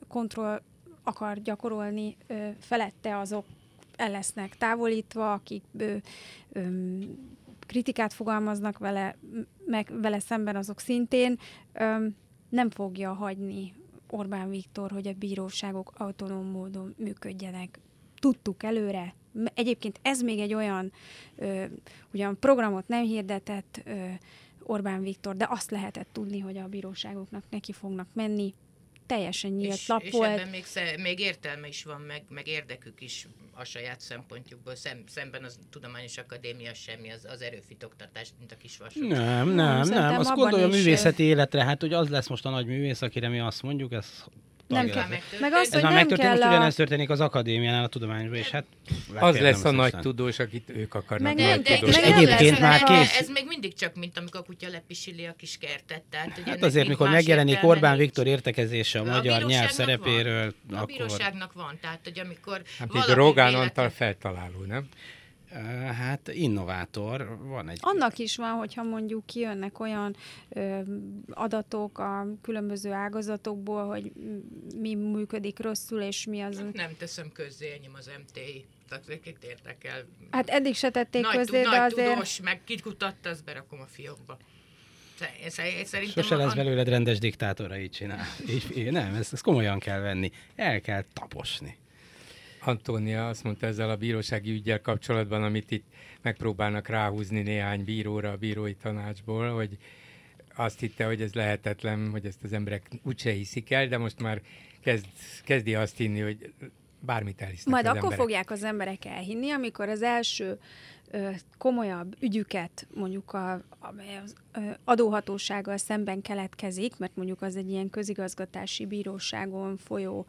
kontroll akar gyakorolni felette, azok el lesznek távolítva, akik kritikát fogalmaznak vele szemben, azok szintén nem fogja hagyni Orbán Viktor, hogy a bíróságok autonóm módon működjenek. Tudtuk előre. Egyébként ez még egy olyan ugyan programot nem hirdetett Orbán Viktor, de azt lehetett tudni, hogy a bíróságoknak neki fognak menni. Teljesen nyílt lap volt. És ebben még értelme is van, meg érdekük is a saját szempontjukból. Szemben a Tudományos Akadémia semmi, az erőfitoktatás, mint a kis vasút. Nem. Azt gondolja a művészeti életre, hát hogy az lesz most a nagy művész, akire mi azt mondjuk, ez... Nem kell meg az, hogy nem kell most ugyanezt történik az akadémiánál, a tudományban, és hát... Az lesz a nagy tudós, akit ők akarnak meg nagy tudós. Egyébként már kész. Ez még mindig csak, mint amikor a kutya lepisili a kis kertet. Tehát, hát azért, mikor megjelenik Orbán Viktor értekezése a magyar nyelv szerepéről, akkor... A bíróságnak van, tehát, hogy amikor... Hát így Rogán Antal feltaláló, nem? Hát innovátor van egy... Annak is van, hogyha mondjuk kijönnek olyan adatok a különböző ágazatokból, hogy mi működik rosszul, és mi az... Nem teszem közzé, enyém az MTI. Ezeket érdekel. Hát eddig se tették közzé, de azért... Nagy tudós, meg kikutatta, azt berakom a fiókba. Sose lesz belőled rendes diktátora, így csinál. Nem, ezt komolyan kell venni. El kell taposni. Antónia azt mondta ezzel a bírósági üggyel kapcsolatban, amit itt megpróbálnak ráhúzni néhány bíróra a bírói tanácsból, hogy azt hitte, hogy ez lehetetlen, hogy ezt az emberek úgyse hiszik el, de most már kezdi azt hinni, hogy bármit elhisznek az emberek. Majd akkor fogják az emberek elhinni, amikor az első komolyabb ügyüket mondjuk az adóhatósággal szemben keletkezik, mert mondjuk az egy ilyen közigazgatási bíróságon folyó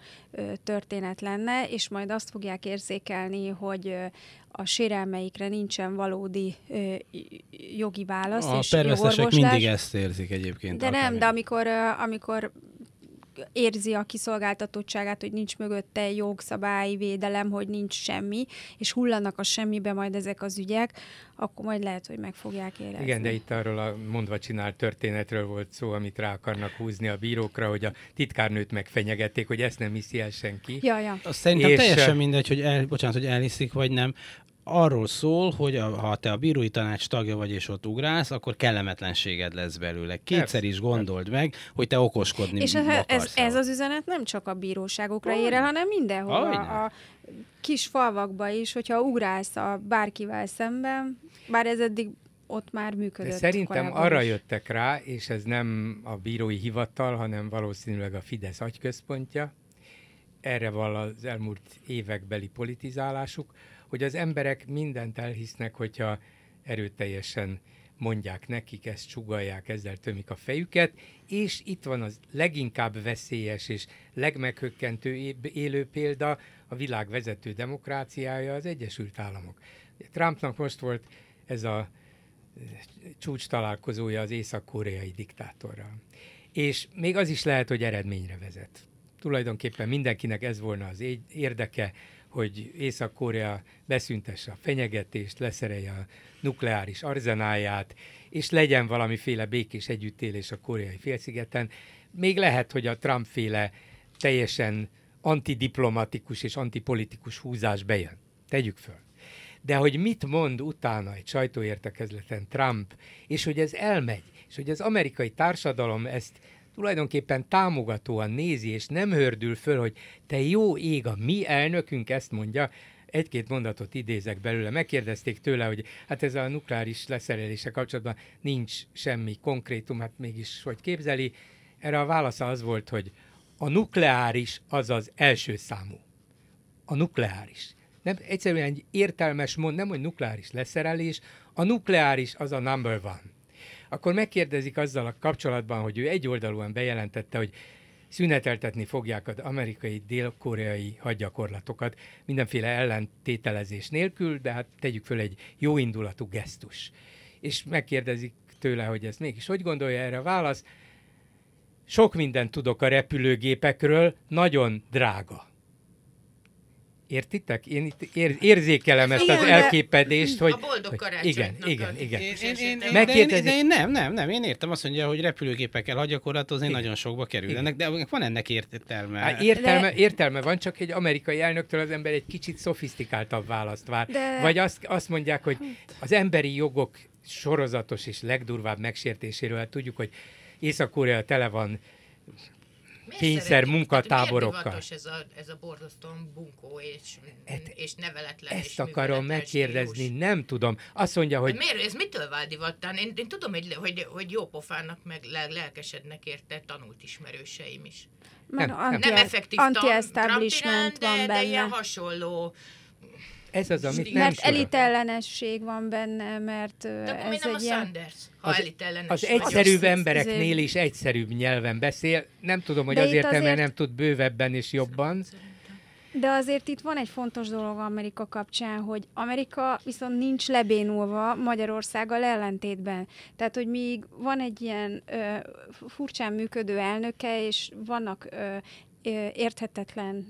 történet lenne, és majd azt fogják érzékelni, hogy a sérelmeikre nincsen valódi jogi válasz és jogorvoslás. A perveszesek mindig ezt érzik egyébként. De nem, de amikor érzi a kiszolgáltatottságát, hogy nincs mögötte jogszabályi védelem, hogy nincs semmi, és hullanak a semmibe majd ezek az ügyek, akkor majd lehet, hogy meg fogják érezni. Igen, de itt arról a mondva csinált történetről volt szó, amit rá akarnak húzni a bírókra, hogy a titkárnőt megfenyegették, hogy ezt nem hiszi el senki. Ja. Azt szerintem teljesen mindegy, hogy hogy elhiszik, vagy nem. Arról szól, hogy ha te a bírói tanács tagja vagy és ott ugrálsz, akkor kellemetlenséged lesz belőle. Kétszer is gondold meg, hogy te okoskodni és akarsz. És ez az üzenet nem csak a bíróságokra ér el, hanem mindenhol a kis falvakba is, hogyha ugrálsz a bárkivel szemben, bár ez eddig ott már működött. De szerintem arra jöttek rá, és ez nem a bírói hivatal, hanem valószínűleg a Fidesz agyközpontja. Erre van az elmúlt évekbeli politizálásuk, hogy az emberek mindent elhisznek, hogyha erőteljesen mondják nekik, ezt csugallják, ezzel tömik a fejüket, és itt van az leginkább veszélyes és legmeghökkentő élő példa, a világ vezető demokráciája, az Egyesült Államok. Trumpnak most volt ez a csúcs találkozója az észak-koreai diktátorral. És még az is lehet, hogy eredményre vezet. Tulajdonképpen mindenkinek ez volna az érdeke, hogy Észak-Korea beszüntesse a fenyegetést, leszerelje a nukleáris arzenálját, és legyen valamiféle békés együttélés a koreai félszigeten. Még lehet, hogy a Trump-féle teljesen antidiplomatikus és antipolitikus húzás bejön. Tegyük föl. De hogy mit mond utána egy sajtóértekezleten Trump, és hogy ez elmegy, és hogy az amerikai társadalom ezt tulajdonképpen támogatóan nézi, és nem hördül föl, hogy te jó ég, a mi elnökünk ezt mondja. Egy-két mondatot idézek belőle. Megkérdezték tőle, hogy hát ez a nukleáris leszerelése kapcsolatban nincs semmi konkrétum, hát mégis hogy képzeli. Erre a válasza az volt, hogy a nukleáris az az első számú. A nukleáris. Nem, egyszerűen egy értelmes mond, nem, hogy nukleáris leszerelés, a nukleáris az a number one. Akkor megkérdezik azzal a kapcsolatban, hogy ő egyoldalúan bejelentette, hogy szüneteltetni fogják az amerikai dél-koreai hadgyakorlatokat mindenféle ellentételezés nélkül, de hát tegyük föl egy jóindulatú gesztus. És megkérdezik tőle, hogy ezt mégis hogy gondolja, erre a válasz. Sok mindent tudok a repülőgépekről, nagyon drága. Értitek? Én itt érzékelem ezt az elképedést, hogy... A boldog karácsonynak. Igen. Én értem, azt mondja, hogy repülőgépekkel hadgyakorlatozni nagyon sokba kerül. De van ennek értelme. Hát értelme van, csak egy amerikai elnöktől az ember egy kicsit szofisztikáltabb választ vár. De... Vagy azt mondják, hogy az emberi jogok sorozatos és legdurvább megsértéséről, hát tudjuk, hogy Észak-Korea tele van... kényszer munkatáborokkal. Miért ez a borzasztóan bunkó és neveletlen? Ezt akarom megkérdezni, stílus. Nem tudom. Azt mondja, hogy... Miért? Ez mitől vált divattán? Én tudom, hogy jó pofának, meg lelkesednek érte tanult ismerőseim is. Nem effektív anti-establishment van benne. De ilyen hasonló... Ez az, amit nem mert elitellenesség van benne, mert ez egy ilyen... Az egyszerűbb embereknél is egyszerűbb nyelven beszél. Nem tudom, hogy de azért nem tud bővebben és jobban. De azért itt van egy fontos dolog Amerika kapcsán, hogy Amerika viszont nincs lebénulva Magyarországgal ellentétben. Tehát, hogy míg van egy ilyen furcsán működő elnöke, és vannak... érthetetlen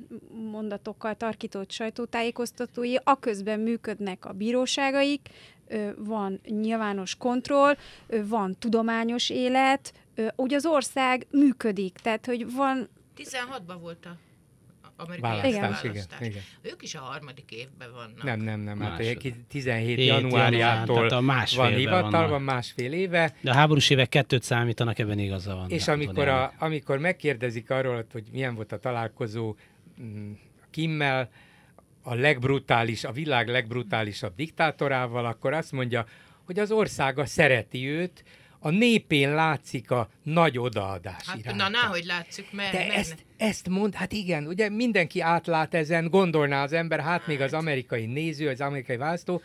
mondatokkal tarkított sajtótájékoztatói, aközben működnek a bíróságaik, van nyilvános kontroll, van tudományos élet, úgy az ország működik, tehát, hogy van... 16-ban volt a amerikai választás. Igen. Ők is a harmadik évben vannak. Nem. Hát 17 januárjától van hivatalban, másfél éve. De a háborús évek kettőt számítanak, ebben igaza van. És amikor megkérdezik arról, hogy milyen volt a találkozó Kimmel, a világ legbrutálisabb diktátorával, akkor azt mondja, hogy az országa szereti őt, a népén látszik a nagy odaadás iránta. Hát, hogy látszik, mert... De ezt mond, hát igen, ugye mindenki átlát ezen, gondolná az ember, hát még az amerikai néző, az amerikai választó,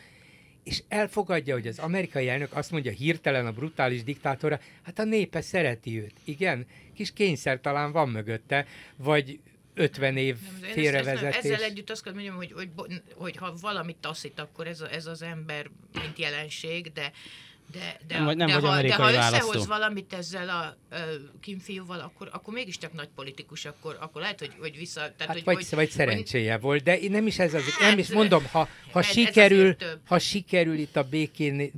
és elfogadja, hogy az amerikai elnök azt mondja hirtelen a brutális diktátorra, hát a népe szereti őt. Igen, kis kényszer talán van mögötte, vagy 50 év félrevezetés. Ezzel együtt azt kell mondjam, hogy ha valamit taszít, akkor ez az ember, mint jelenség, de ha összehoz valamit ezzel a Kim fiúval, akkor mégiscsak nagy politikus, akkor lehet, hogy vissza... Tehát, hát vagy szerencséje volt, de nem is ez az... Nem is mondom, ha sikerül itt a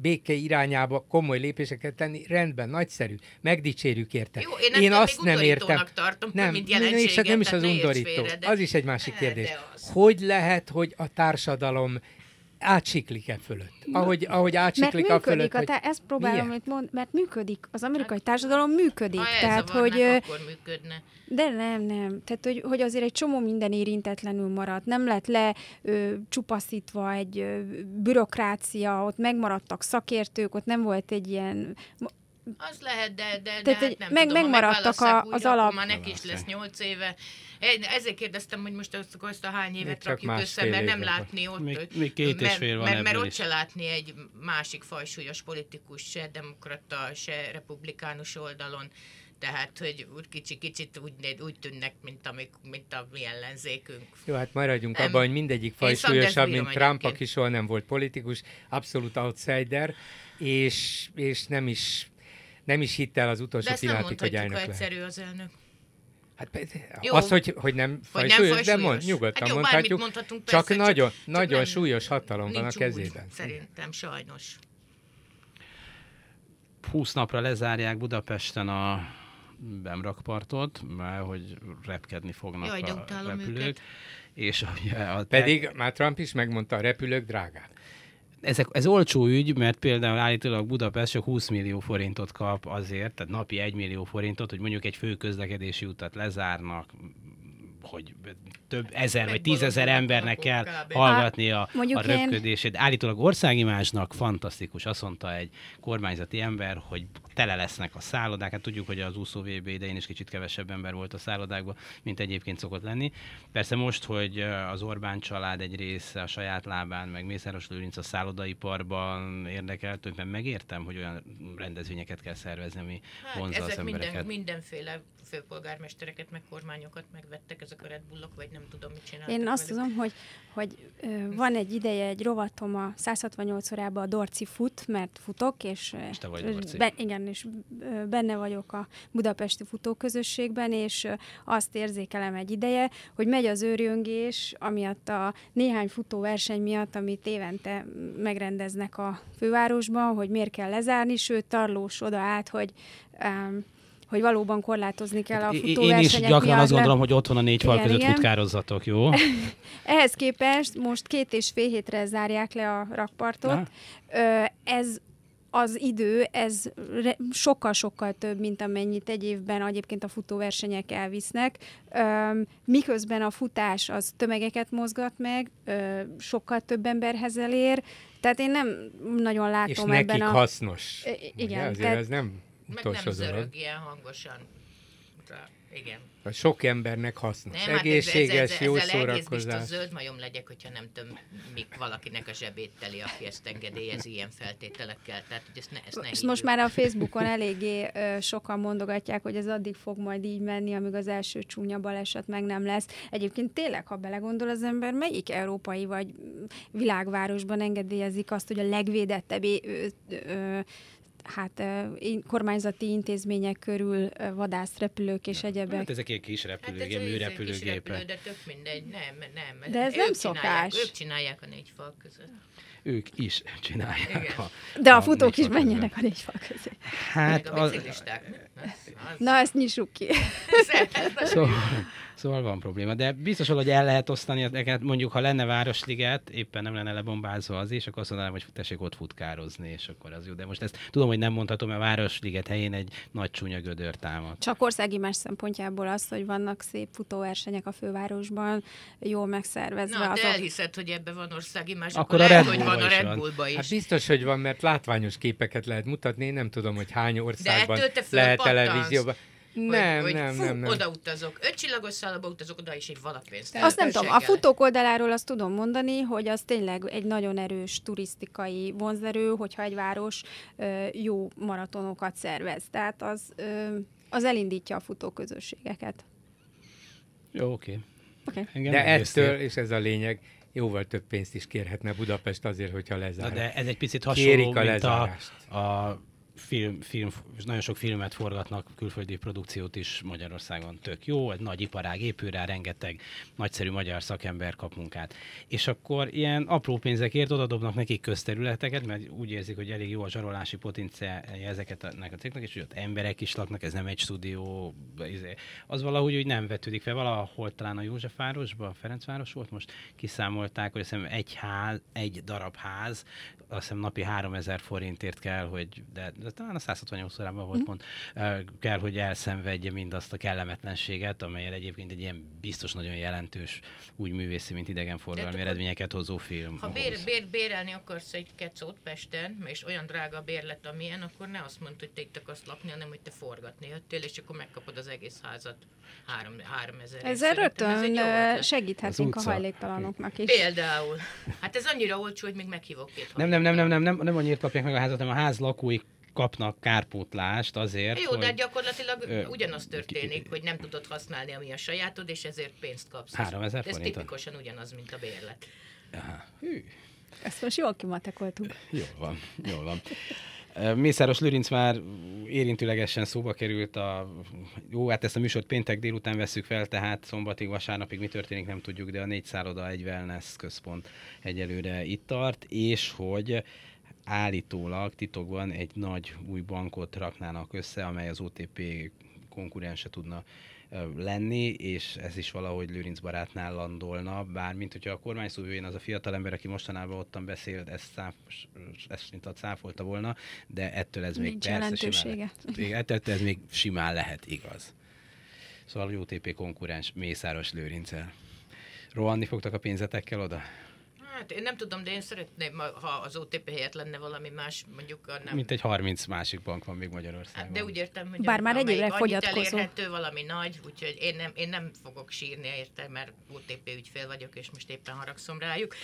béke irányába komoly lépéseket tenni, rendben, nagyszerű, megdicsérjük érte. Jó, én azt nem értem. Tartom, mint jelenséget. Nem is az undorító. Az is egy másik kérdés. Hogy lehet, hogy a társadalom átsiklik-e fölött? Ahogy átsiklik a fölött, hogy... Ezt próbálom, hogy mond, mert működik. Az amerikai társadalom működik. Ha tehát, hogy akkor működne. De nem. Tehát, hogy azért egy csomó minden érintetlenül maradt. Nem lett lecsupaszítva egy bürokrácia, ott megmaradtak szakértők, ott nem volt egy ilyen... Az lehet, de hát nem tudom, megmaradtak az alap. Ma neki is lesz 8 éve. Ezért kérdeztem, hogy most azt a hány évet rakjuk össze, mert nem látni ott. Még két és fél van ebből. Mert ott se látni egy másik fajsúlyos politikus, se demokrata, se republikánus oldalon. Tehát, hogy kicsit úgy tűnnek, mint a mi ellenzékünk. Jó, hát maradjunk abban, hogy mindegyik faj súlyosabb, mint Trump, aki soha nem volt politikus, abszolút outsider, és nem is hitt el az utolsó pillanatig, hogy elnök lehet. De ezt nem mondhatjuk, egyszerű az elnök. Hát, az, hogy nem fajsúlyos, de nyugodtan hát mondhatjuk, csak persze, nagyon nem, súlyos hatalom van a kezében. Szerintem sajnos. 20 napra lezárják Budapesten a bemrakpartot, mert hogy repkedni fognak a repülők. És pedig már Trump is megmondta, a repülők drágák. Ez olcsó ügy, mert például állítólag Budapest csak 20 millió forintot kap azért, tehát napi 1 millió forintot, hogy mondjuk egy fő közlekedési utat lezárnak, hogy több ezer vagy 10 000 embernek kell hallgatni a röpködését. Állítólag országimázsnak fantasztikus, azt mondta egy kormányzati ember, hogy tele lesznek a szállodák. Hát tudjuk, hogy az úszó VB idején is kicsit kevesebb ember volt a szállodákban, mint egyébként szokott lenni. Persze most, hogy az Orbán család egy része a saját lábán, meg Mészáros Lőrinc a szállodaiparban érdekelt, mert megértem, hogy olyan rendezvényeket kell szervezni, ami vonzza az embereket. Ezek mindenféle főpolgármestereket, meg kormányokat megvettek, ezek a Red Bullok, vagy nem tudom, mit csináltak. Én azt tudom, hogy van egy ideje, egy rovatom a 168 órában a Dorci fut, mert futok, és te vagy Dorci. És benne vagyok a budapesti futóközösségben, és azt érzékelem egy ideje, hogy megy az őrjöngés, amiatt a néhány futóverseny miatt, amit évente megrendeznek a fővárosban, hogy miért kell lezárni, sőt, Tarlós oda át, hogy valóban korlátozni kell a futóversenyek miatt. Én is gyakran azt gondolom, hogy otthon a 4 fal között futkározzatok, jó? Ehhez képest most 2,5 hétre zárják le a rakpartot. Az idő, ez sokkal-sokkal több, mint amennyit egy évben egyébként a futóversenyek elvisznek. Miközben a futás az tömegeket mozgat meg, sokkal több emberhez elér, tehát én nem nagyon látom és ebben a... És nekik hasznos. Igen. Ugye, tehát... ez nem utolsó meg nem zörög ilyen hangosan. Igen. Sok embernek hasznos. Nem, egészséges, jó szórakozás. Egész biztos zöld majom legyek, hogyha nem tömik valakinek a zsebét teli, aki ezt engedélyez ilyen feltételekkel. Tehát, hogy ezt most már a Facebookon eléggé sokan mondogatják, hogy ez addig fog majd így menni, amíg az első csúnya baleset meg nem lesz. Egyébként tényleg, ha belegondol az ember, melyik európai vagy világvárosban engedélyezik azt, hogy a legvédettebb kormányzati intézmények körül vadászrepülők és egyebek. Hát ezek ilyen kis repülőgépek, műrepülőgépek. De tök mindegy, nem. De ez nem szokás. Ők csinálják a 4 fal között. Ők is csinálják. De a futók is menjenek a 4 fal között. Hát a biciklisták. Na, ezt nyissuk ki. Szóval van probléma, de biztos, hogy el lehet osztani ezeket, mondjuk, ha lenne Városliget, éppen nem lenne lebombázva az is, akkor azt mondanám, hogy tessék ott futkározni, és akkor az jó. De most ezt tudom, hogy nem mondhatom, mert Városliget helyén egy nagy csúnya gödör támad. Csak országimázs szempontjából az, hogy vannak szép futóversenyek a fővárosban, jól megszervezve. Na, de elhiszed, hogy ebben van országimázs, akkor lehet, hogy van a Red Bullba is. Hát biztos, hogy van, mert látványos képeket lehet mutatni, én nem tudom, hogy hány országban lehet televízióban. Nem. Oda utazok. 5 csillagos szállóba utazok, oda is egy valapénzt. Azt nem tudom. A futók oldaláról azt tudom mondani, hogy az tényleg egy nagyon erős turisztikai vonzerő, hogyha egy város jó maratonokat szervez. Tehát az elindítja a futóközösségeket. Jó, oké. De ettől, és ez a lényeg, jóval több pénzt is kérhetne Budapest azért, hogyha lezár. De ez egy picit hasonló, mint a film, nagyon sok filmet forgatnak, külföldi produkciót is Magyarországon, tök jó, egy nagy iparág épül rá, rengeteg nagyszerű magyar szakember kap munkát. És akkor ilyen apró pénzekért odadobnak nekik közterületeket, mert úgy érzik, hogy elég jó a zsarolási potenciálja ezeket a cégnek, és hogy ott emberek is laknak, ez nem egy stúdió, az valahogy úgy nem vetődik fel. Valahol talán a Józsefvárosban, Ferencváros volt, most kiszámolták, hogy azt hiszem egy darab ház, azt hiszem napi 3000 forintért kell, hogy de talán a 168 órában volt pont, kell, hogy elszenvedje mindazt a kellemetlenséget, amelyel egyébként egy ilyen biztos nagyon jelentős, úgy művészi, mint idegenforgalmi eredményeket hozó film. Ha bérelni akarsz egy kecót Pesten, és olyan drága a bérlet, amilyen, akkor ne azt mondd, hogy te itt akarsz lakni, hanem hogy te forgatni jöttél, és akkor megkapod az egész házat 3000. Ezzel rögtön segíthetünk a hajléktalanoknak is. Például. Hát ez annyira olcsó, hogy még meghívok két. Nem annyira kapják meg a házat, hanem a ház lakói kapnak kárpótlást azért, jó, hogy... de gyakorlatilag ugyanaz történik, hogy nem tudod használni, ami a sajátod, és ezért pénzt kapsz. 3000 forint. Ez tipikusan ugyanaz, mint a bérlet. Aha. Hű. Ezt most jól kimatekoltuk. Jól van. Mészáros Lőrinc már érintőlegesen szóba került Jó, hát ezt a műsort péntek délután veszük fel, tehát szombatig, vasárnapig mi történik, nem tudjuk, de a 4 szálloda, egy wellness központ egyelőre itt tart, és hogy állítólag titokban egy nagy új bankot raknának össze, amely az OTP konkurense tudna lenni, és ez is valahogy Lőrinc barátnál landolna, bár mint hogyha a kormány szóvőjén az a fiatalember, aki mostanában ottan beszélt, ezt cáfolta volna, de ettől ez még persze simán lehet. Ettől ez még simán lehet igaz. Szóval a OTP konkurens Mészáros Lőrinccel. Rohanni fogtak a pénzetekkel oda? Hát én nem tudom, de én szeretném, ha az OTP helyett lenne valami más, mondjuk a nem... Mint egy 30 másik bank van még Magyarországon. Hát de úgy értem, hogy bár már egyébként fogyatkozó. Annyit elérhető valami nagy, úgyhogy én nem fogok sírni, értem, mert OTP ügyfél vagyok, és most éppen haragszom rájuk.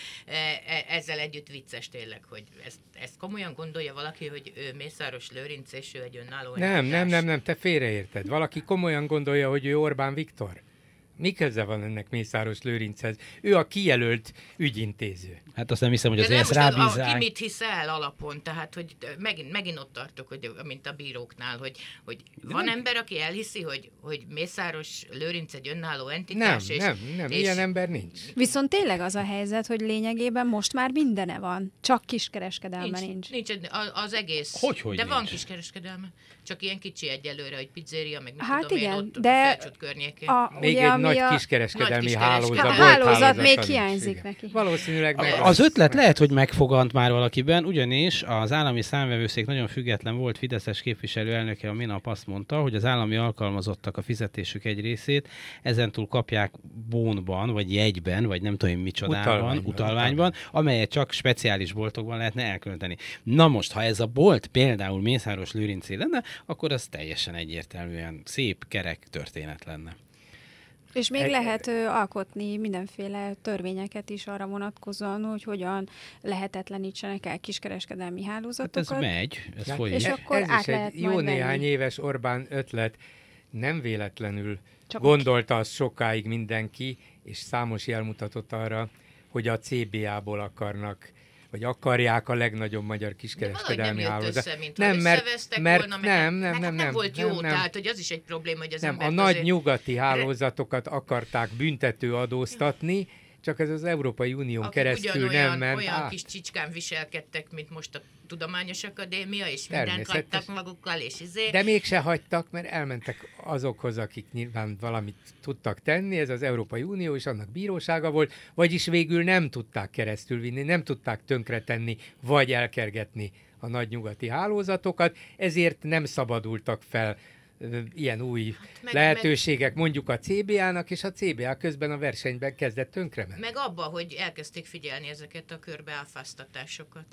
Ezzel együtt vicces tényleg, hogy ezt komolyan gondolja valaki, hogy ő Mészáros Lőrinc, és ő egy önálló... Nem, te félreérted. Valaki komolyan gondolja, hogy ő Orbán Viktor. Mi köze van ennek Mészáros Lőrinchez? Ő a kijelölt ügyintéző. Hát azt nem hiszem, hogy azért ezt rábízzák. Ki mit hisz el alapon, tehát hogy megint ott tartok, hogy, mint a bíróknál, hogy van ember, aki elhiszi, hogy Mészáros Lőrinc egy önálló entitás. Nem, ilyen ember nincs. Viszont tényleg az a helyzet, hogy lényegében most már mindene van, csak kiskereskedelme nincs. Nincs az egész, de nincs. Van kiskereskedelme. Csak ilyen kicsi egyelőre, hogy pizzéria, meg nem hát tudom igen, én ott de Felcsút környékén. Még ugye, egy nagy kiskereskedelmi hálózat még hiányzik neki. Valószínűleg meg. Az ötlet lehet, hogy megfogant már valakiben, ugyanis az állami számvevőszék nagyon független volt fideszes képviselőelnöke, a minap azt mondta, hogy az állami alkalmazottak a fizetésük egy részét ezentúl kapják bónban, vagy jegyben, vagy nem tudom micsodában, utalványban, amelyet csak speciális boltokban lehetne elkölteni. Na most, ha ez a bolt például Mészáros Lőrincé lenne, akkor az teljesen egyértelműen szép, kerek történet lenne. És még lehet alkotni mindenféle törvényeket is arra vonatkozóan, hogy hogyan lehetetlenítsenek el kiskereskedelmi hálózatokat. Hát ez megy, ez folyik. És akkor ez át lehet egy jó néhány éves Orbán ötlet, nem véletlenül csak gondolta azt sokáig mindenki, és számos jel mutatott arra, hogy a CBA-ból akarják a legnagyobb magyar kiskereskedelmi hálózat. Nem volt jó, tehát hogy az is egy probléma, hogy az ember... A nagy nyugati hálózatokat akarták büntetőadóztatni, csak ez az Európai Unión keresztül nem ment olyan kis csicskán viselkedtek, mint most a Tudományos Akadémia, és mindent hagytak magukkal, és izé. De mégse hagytak, mert elmentek azokhoz, akik nyilván valamit tudtak tenni, ez az Európai Unió, és annak bírósága volt, vagyis végül nem tudták keresztülvinni, nem tudták tönkretenni, vagy elkergetni a nagy nyugati hálózatokat, ezért nem szabadultak fel ilyen új lehetőségek, mondjuk a CBA-nak, és a CBA közben a versenyben kezdett tönkremenni. Meg abba, hogy elkezdték figyelni ezeket a körbeáfáztatásokat.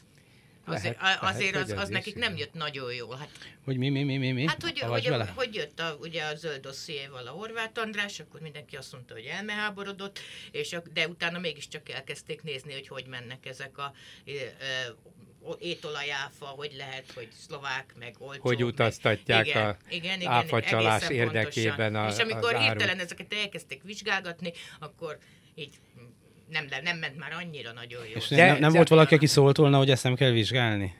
Azért az nekik nem jött nagyon jól. Hát, hogy mi? Hát, hogy jött ugye a zöld dossziéval a Horváth András, akkor mindenki azt mondta, hogy elmeháborodott, de utána mégiscsak elkezdték nézni, hogy mennek ezek a... étolajáfa, hogy lehet, hogy szlovák, meg olcsó. Hogy utaztatják meg, igen, áfacsalás érdekében a. És amikor hirtelen ezeket elkezdték vizsgálgatni, akkor így nem ment már annyira nagyon jó. És nem volt valaki, aki szólt volna, hogy ezt nem kell vizsgálni?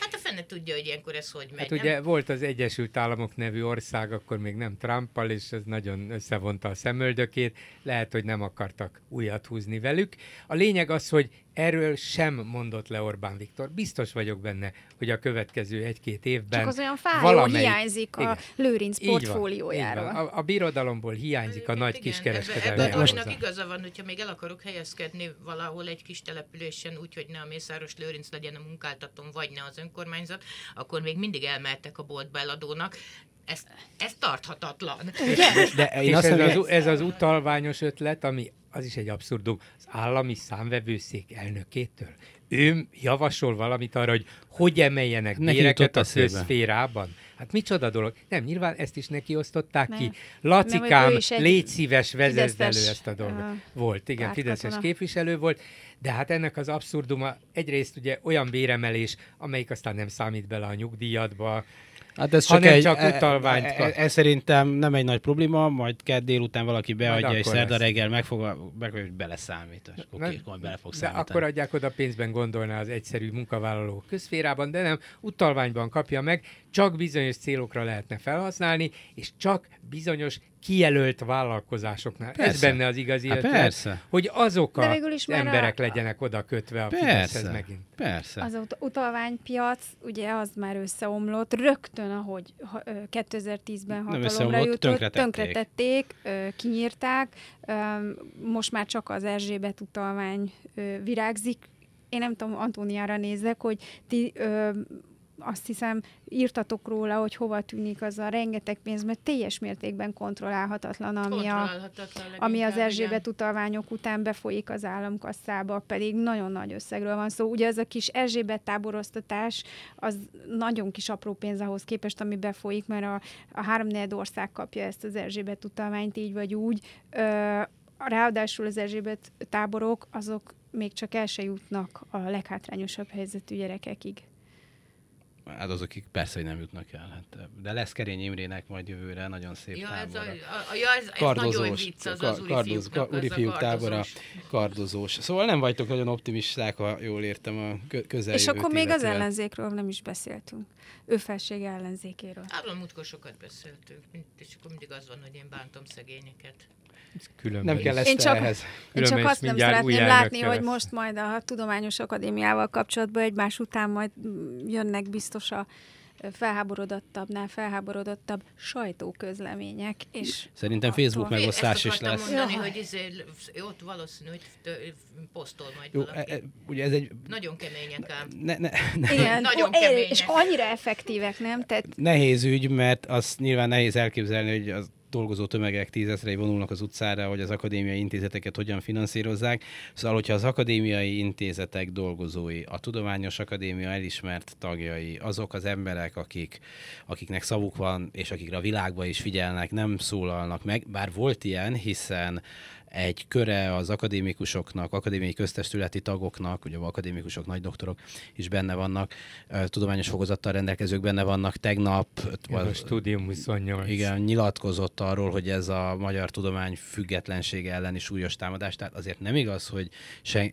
Hát a fene tudja, hogy ilyenkor ez hogy megy. Hát ugye volt az Egyesült Államok nevű ország, akkor még nem Trumpal, és ez nagyon összevonta a szemöldökét. Lehet, hogy nem akartak újat húzni velük. A lényeg az, hogy erről sem mondott le Orbán Viktor. Biztos vagyok benne, hogy a következő 1-2 évben... Csak az olyan fájó hiányzik a Lőrinc portfóliójáról. A birodalomból hiányzik a nagy kiskereskedelmi. De most igaza van, hogyha még el akarok helyezkedni valahol egy kis településen, úgyhogy ne a Mészáros Lőrinc legyen a munkáltatón, vagy ne az önkormányzat, akkor még mindig elmehettek a boltba eladónak. Ez tarthatatlan. És ez az utalványos ötlet, ami az is egy abszurdum, az állami számvevőszék elnökétől. Ő javasol valamit arra, hogy emeljenek béreket a közszférában. Hát micsoda dolog. Nem, nyilván ezt is neki osztották ki. Lacikám, légy szíves, vezesd elő ezt a dolgot. Volt, igen, fideszes képviselő volt, de hát ennek az abszurduma egyrészt ugye olyan béremelés, amelyik aztán nem számít bele a nyugdíjadba, hát ez hanem csak utalványt kap. Ez szerintem nem egy nagy probléma, majd kedd délután valaki beadja, és szerda reggel meg beleszámít. Akkor adják oda, pénzben gondolná az egyszerű munkavállaló közférában, de nem, utalványban kapja meg, csak bizonyos célokra lehetne felhasználni, és csak bizonyos kijelölt vállalkozásoknál. Persze. Ez benne az igazi ötlet, hogy azok az emberek legyenek oda kötve a Fideszhez megint. Persze. Az utalványpiac, ugye az már összeomlott, rögtön, ahogy 2010-ben hatalomra jutott, tönkretették, kinyírták, most már csak az Erzsébet utalvány virágzik. Én nem tudom, Antóniára nézek, hogy ti... azt hiszem, írtatok róla, hogy hova tűnik az a rengeteg pénz, mert teljes mértékben kontrollálhatatlan, ami az Erzsébet utalványok után befolyik az államkasszába, pedig nagyon nagy összegről van szó. Ugye az a kis Erzsébet táboroztatás, az nagyon kis apró pénz ahhoz képest, ami befolyik, mert a 3/4 ország kapja ezt az Erzsébet utalványt így vagy úgy. Ráadásul az Erzsébet táborok, azok még csak el se jutnak a leghátrányosabb helyzetű gyerekekig. Hát azok, akik persze, hogy nem jutnak el. De lesz Kerény Imrének majd jövőre nagyon szép tábora. Ez nagyon vicc, az úrifiúk tábora, kardozós. Szóval nem vagytok nagyon optimisták, ha jól értem a közeljövőt. És akkor még az ellenzékről nem is beszéltünk. Ő felsége ellenzékéről. Ábban múltkor sokat beszéltünk, és akkor mindig az van, hogy én bántom szegényeket. Nem kell ezt ehhez. Én csak azt nem szeretném látni, hogy most majd a Tudományos Akadémiával kapcsolatban egymás után majd jönnek biztos a felháborodottabb sajtóközlemények. És szerintem Facebook megosztás is lesz. Mondani, hogy ott valószínű, hogy posztol majd valaki. Ugye ez egy... Nagyon kemények ám. Nagyon kemények. És annyira effektívek, nem? Nehéz ügy, mert azt nyilván nehéz elképzelni, hogy az dolgozó tömegek tízezrei vonulnak az utcára, hogy az akadémiai intézeteket hogyan finanszírozzák. Szóval, hogyha az akadémiai intézetek dolgozói, a Tudományos Akadémia elismert tagjai, azok az emberek, akiknek szavuk van, és akikre a világban is figyelnek, nem szólalnak meg, bár volt ilyen, hiszen egy köre az akadémikusoknak, akadémiai köztestületi tagoknak, ugye akadémikusok, nagydoktorok is benne vannak, tudományos fokozattal rendelkezők benne vannak. Tegnap a Studium 28. Igen, nyilatkozott arról, hogy ez a magyar tudomány függetlensége elleni súlyos támadás, tehát azért nem igaz, hogy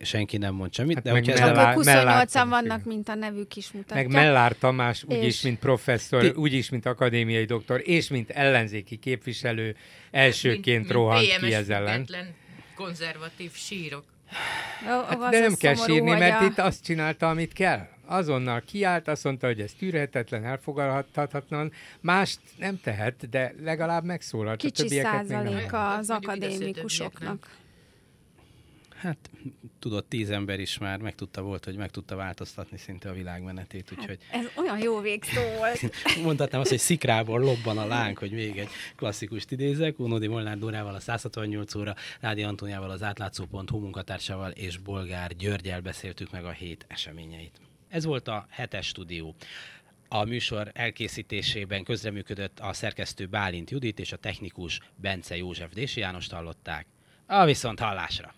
senki nem mond semmit. Hát de meg akkor 28-an vannak, mint a nevük is mutatja. Meg Mellár Tamás úgyis, mint professzor, úgyis, mint akadémiai doktor, és mint ellenzéki képviselő elsőként rohant ki ez ellen. Konzervatív sírok. Hát de nem kell sírni, mert itt azt csinálta, amit kell. Azonnal kiállt, azt mondta, hogy ez tűrhetetlen, elfogadhatatlan. Mást nem tehet, de legalább megszólalt. Kicsi százaléka az akadémikusoknak. Hát tudod, 10 ember is már meg tudta változtatni szinte a világmenetét, úgyhogy... Ez olyan jó végszó volt. Mondhatnám azt, hogy szikrából lobban a láng, hogy még egy klasszikust idézek. Ónodi Molnár Nórával, a 168 óra, Rádi Antóniával, az átlátszó.hu munkatársával és Bolgár Györgyel beszéltük meg a hét eseményeit. Ez volt a hetes stúdió. A műsor elkészítésében közreműködött a szerkesztő Bálint Judit és a technikus Bence József. Dési Jánost hallották. A viszont hallásra!